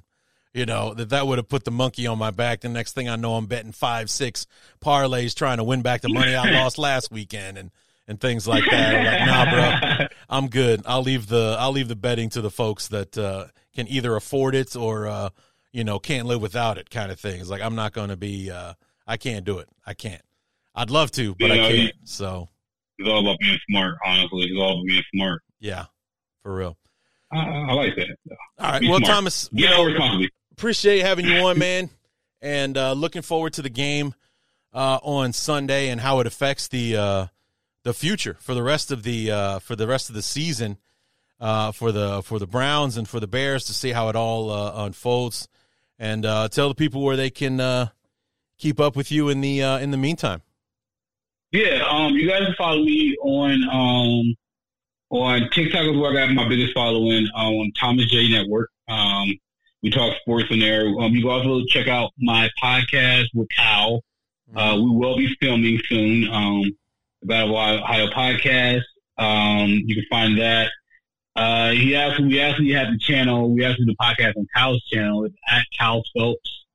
You know, that that would have put the monkey on my back. The next thing I know, I'm betting five, six parlays trying to win back the money I lost last weekend and, and things like that. I'm like, nah, bro, I'm good. I'll leave the I'll leave the betting to the folks that uh, can either afford it or, uh, you know, can't live without it kind of thing. It's like I'm not going to be uh, – I can't do it. I can't. I'd love to, but you know, I can't. So it's all about being smart, honestly. It's all about being smart. Yeah, for real. I, I like that. So, all right. Well, smart. Thomas, you yeah, know, appreciate having you on, man, and uh, looking forward to the game uh, on Sunday and how it affects the uh, the future for the rest of the uh, for the rest of the season uh, for the for the Browns and for the Bears to see how it all uh, unfolds. And uh, tell the people where they can uh, keep up with you in the uh, in the meantime. Yeah, um, you guys can follow me on um, on TikTok is where I got my biggest following uh, on Thomas J Network. Um, We talk sports in there. Um, you can also check out my podcast with Kyle. Uh, we will be filming soon. Um, the Battle of Ohio podcast. Um, you can find that. Uh, he actually, we actually have the channel. We actually do the podcast on Kyle's channel. It's at Kyle Phelps.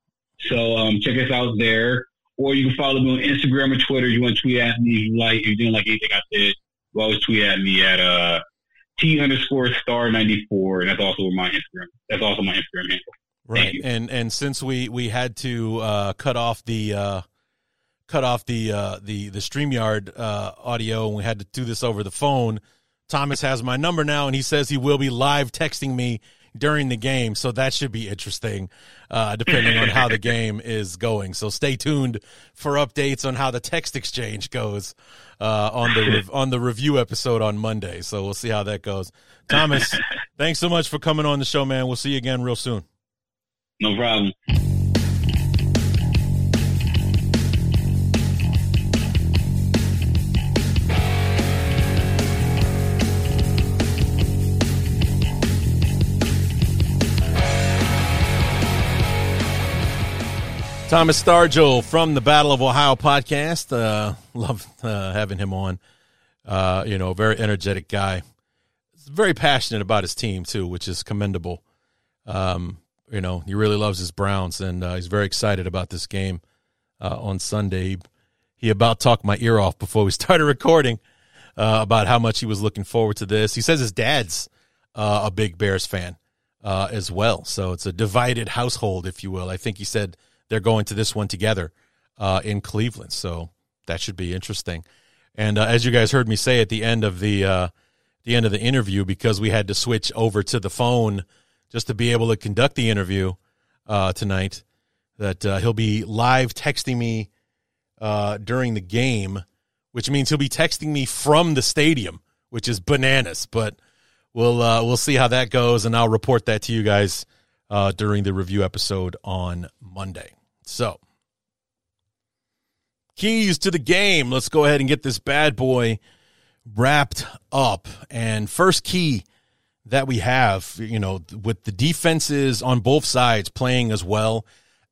So um, check us out there. Or you can follow me on Instagram or Twitter. You want to tweet at me if you like. If you didn't like anything I said, you always tweet at me at uh, T underscore star ninety four, and that's also my Instagram. That's also my Instagram handle. Right, and and since we we had to uh, cut off the uh, cut off the uh, the the StreamYard uh, audio, and we had to do this over the phone. Thomas has my number now, and he says he will be live texting me during the game, so that should be interesting, uh, depending on how the game is going. So stay tuned for updates on how the text exchange goes uh, on the rev- on the review episode on Monday. So we'll see how that goes. Thomas, thanks so much for coming on the show, man. We'll see you again real soon. No problem. Thomas Stargell from the Battle of Ohio podcast. Uh, love uh, having him on. Uh, you know, very energetic guy. Very passionate about his team, too, which is commendable. Um, you know, he really loves his Browns, and uh, he's very excited about this game uh, on Sunday. He about talked my ear off before we started recording uh, about how much he was looking forward to this. He says his dad's uh, a big Bears fan uh, as well, so it's a divided household, if you will. I think he said they're going to this one together uh, in Cleveland, so that should be interesting. And uh, as you guys heard me say at the end of the uh, the end of the interview, because we had to switch over to the phone just to be able to conduct the interview uh, tonight, that uh, he'll be live texting me uh, during the game, which means he'll be texting me from the stadium, which is bananas. But we'll uh, we'll see how that goes, and I'll report that to you guys uh, during the review episode on Monday. So, keys to the game. Let's go ahead and get this bad boy wrapped up. And first key that we have, you know, with the defenses on both sides playing as well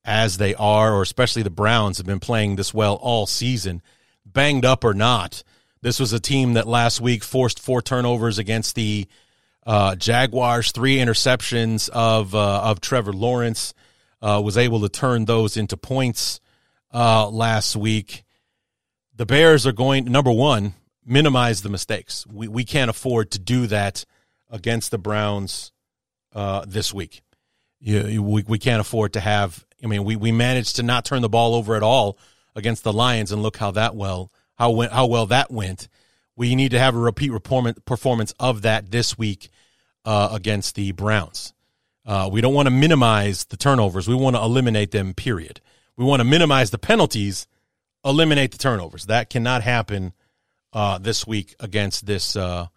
as they are, or especially the Browns have been playing this well all season, banged up or not. This was a team that last week forced four turnovers against the uh, Jaguars, three interceptions of uh, of Trevor Lawrence, uh, was able to turn those into points uh, last week. The Bears are going, number one, minimize the mistakes. We we can't afford to do that against the Browns uh, this week. You, we, we can't afford to have, I mean, we, we managed to not turn the ball over at all against the Lions, and look how that well how went how well that went. We need to have a repeat performance of that this week uh, against the Browns. Uh, we don't want to minimize the turnovers. We want to eliminate them, period. We want to minimize the penalties, eliminate the turnovers. That cannot happen uh, this week against this uh,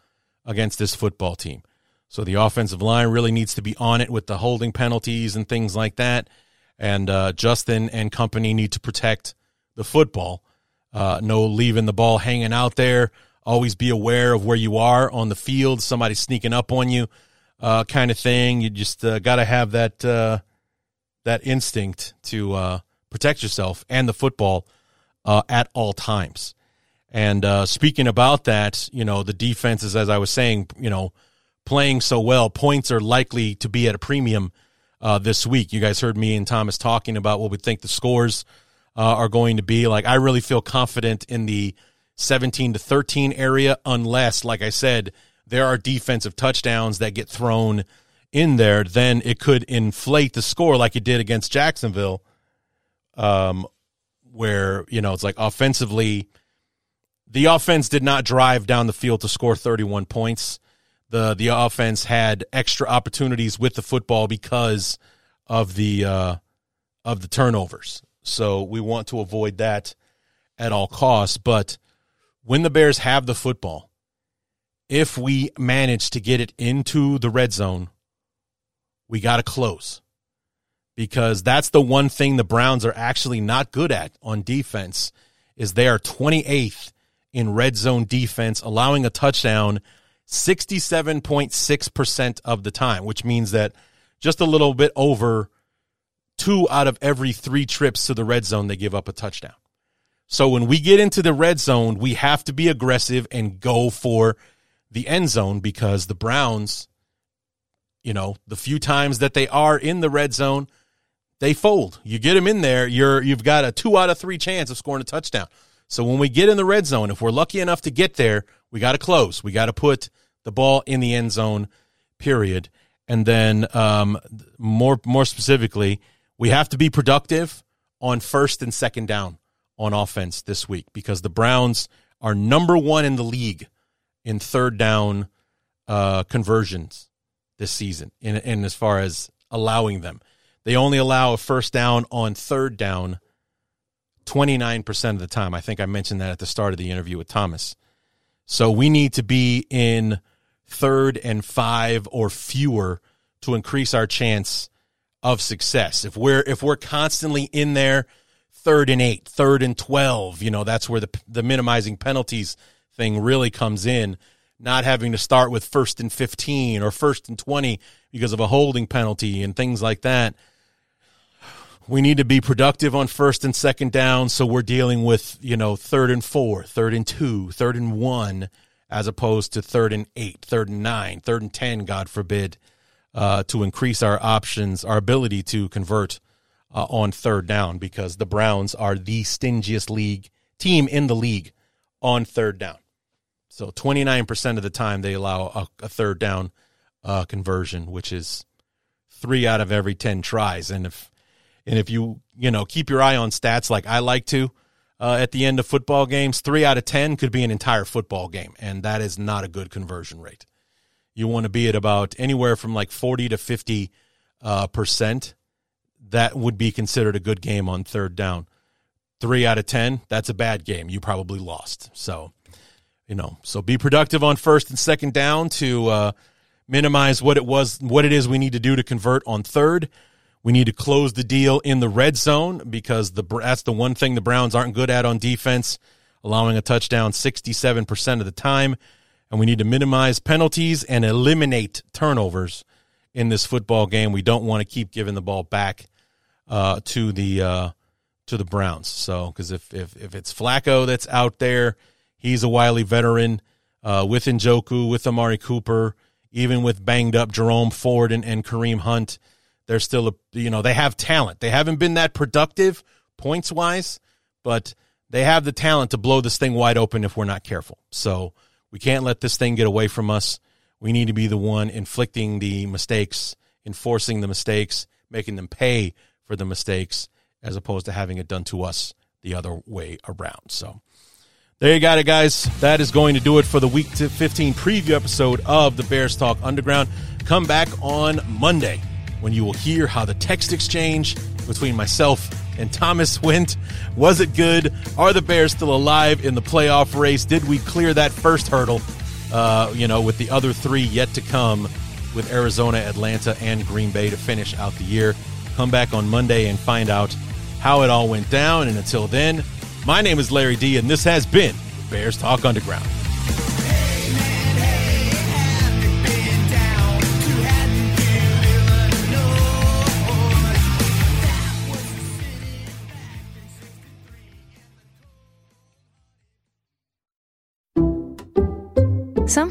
against this football team. So the offensive line really needs to be on it with the holding penalties and things like that. And uh, Justin and company need to protect the football. Uh, no leaving the ball hanging out there. Always be aware of where you are on the field. Somebody sneaking up on you, uh, kind of thing. You just uh, got to have that uh, that instinct to uh, protect yourself and the football uh, at all times. And uh, speaking about that, you know, the defenses, as I was saying, you know, playing so well, points are likely to be at a premium uh, this week. You guys heard me and Thomas talking about what we think the scores Uh, are going to be. Like, I really feel confident in the seventeen to thirteen area, unless, like I said, there are defensive touchdowns that get thrown in there. Then it could inflate the score like it did against Jacksonville, um, where, you know, it's like offensively, the offense did not drive down the field to score thirty-one points. The, the offense had extra opportunities with the football because of the, uh, of the turnovers. So we want to avoid that at all costs. But when the Bears have the football, if we manage to get it into the red zone, we got to close, because that's the one thing the Browns are actually not good at on defense, is they are twenty-eighth in red zone defense, allowing a touchdown sixty-seven point six percent of the time, which means that just a little bit over two out of every three trips to the red zone, they give up a touchdown. So when we get into the red zone, we have to be aggressive and go for the end zone, because the Browns, you know, the few times that they are in the red zone, they fold. You get them in there, you're, you've got a two out of three chance of scoring a touchdown. So when we get in the red zone, if we're lucky enough to get there, we got to close. We got to put the ball in the end zone, period. And then um, more more specifically, we have to be productive on first and second down on offense this week, because the Browns are number one in the league in third down uh, conversions this season, in, in as far as allowing them. They only allow a first down on third down twenty-nine percent of the time. I think I mentioned that at the start of the interview with Thomas. So we need to be in third and five or fewer to increase our chance of success. If we're if we're constantly in there, third and eight, third and twelve, you know, that's where the the minimizing penalties thing really comes in. Not having to start with first and fifteen or first and twenty because of a holding penalty and things like that. We need to be productive on first and second down, so we're dealing with, you know, third and four, third and two, third and one, as opposed to third and eight, third and nine, third and ten, God forbid. Uh, to increase our options, our ability to convert uh, on third down, because the Browns are the stingiest league team in the league on third down. So twenty-nine percent of the time they allow a, a third down uh, conversion, which is three out of every ten tries. And if and if you you know keep your eye on stats like I like to uh, at the end of football games, three out of ten could be an entire football game, and that is not a good conversion rate. you want to be at about anywhere from like forty to fifty uh, percent. That would be considered a good game on third down. Three out of ten, that's a bad game. You probably lost. So, you know, so be productive on first and second down to uh, minimize what it was, what it is we need to do to convert on third. We need to close the deal in the red zone because the that's the one thing the Browns aren't good at on defense, allowing a touchdown sixty-seven percent of the time. And we need to minimize penalties and eliminate turnovers in this football game. We don't want to keep giving the ball back uh, to the uh, to the Browns. So, because if, if if it's Flacco that's out there, he's a wily veteran uh, with Njoku, with Amari Cooper, even with banged up Jerome Ford and, and Kareem Hunt. They're still, a, you know, they have talent. They haven't been that productive points-wise, but they have the talent to blow this thing wide open if we're not careful. So we can't let this thing get away from us. We need to be the one inflicting the mistakes, enforcing the mistakes, making them pay for the mistakes, as opposed to having it done to us the other way around. So there you got it, guys. That is going to do it for the Week fifteen preview episode of the Bears Talk Underground. Come back on Monday, when you will hear how the text exchange between myself and Thomas went. Was it good? Are the Bears still alive in the playoff race? Did we clear that first hurdle, uh, you know, with the other three yet to come with Arizona, Atlanta, and Green Bay to finish out the year? Come back on Monday and find out how it all went down. And until then, my name is Larry D, and this has been Bears Talk Underground. Some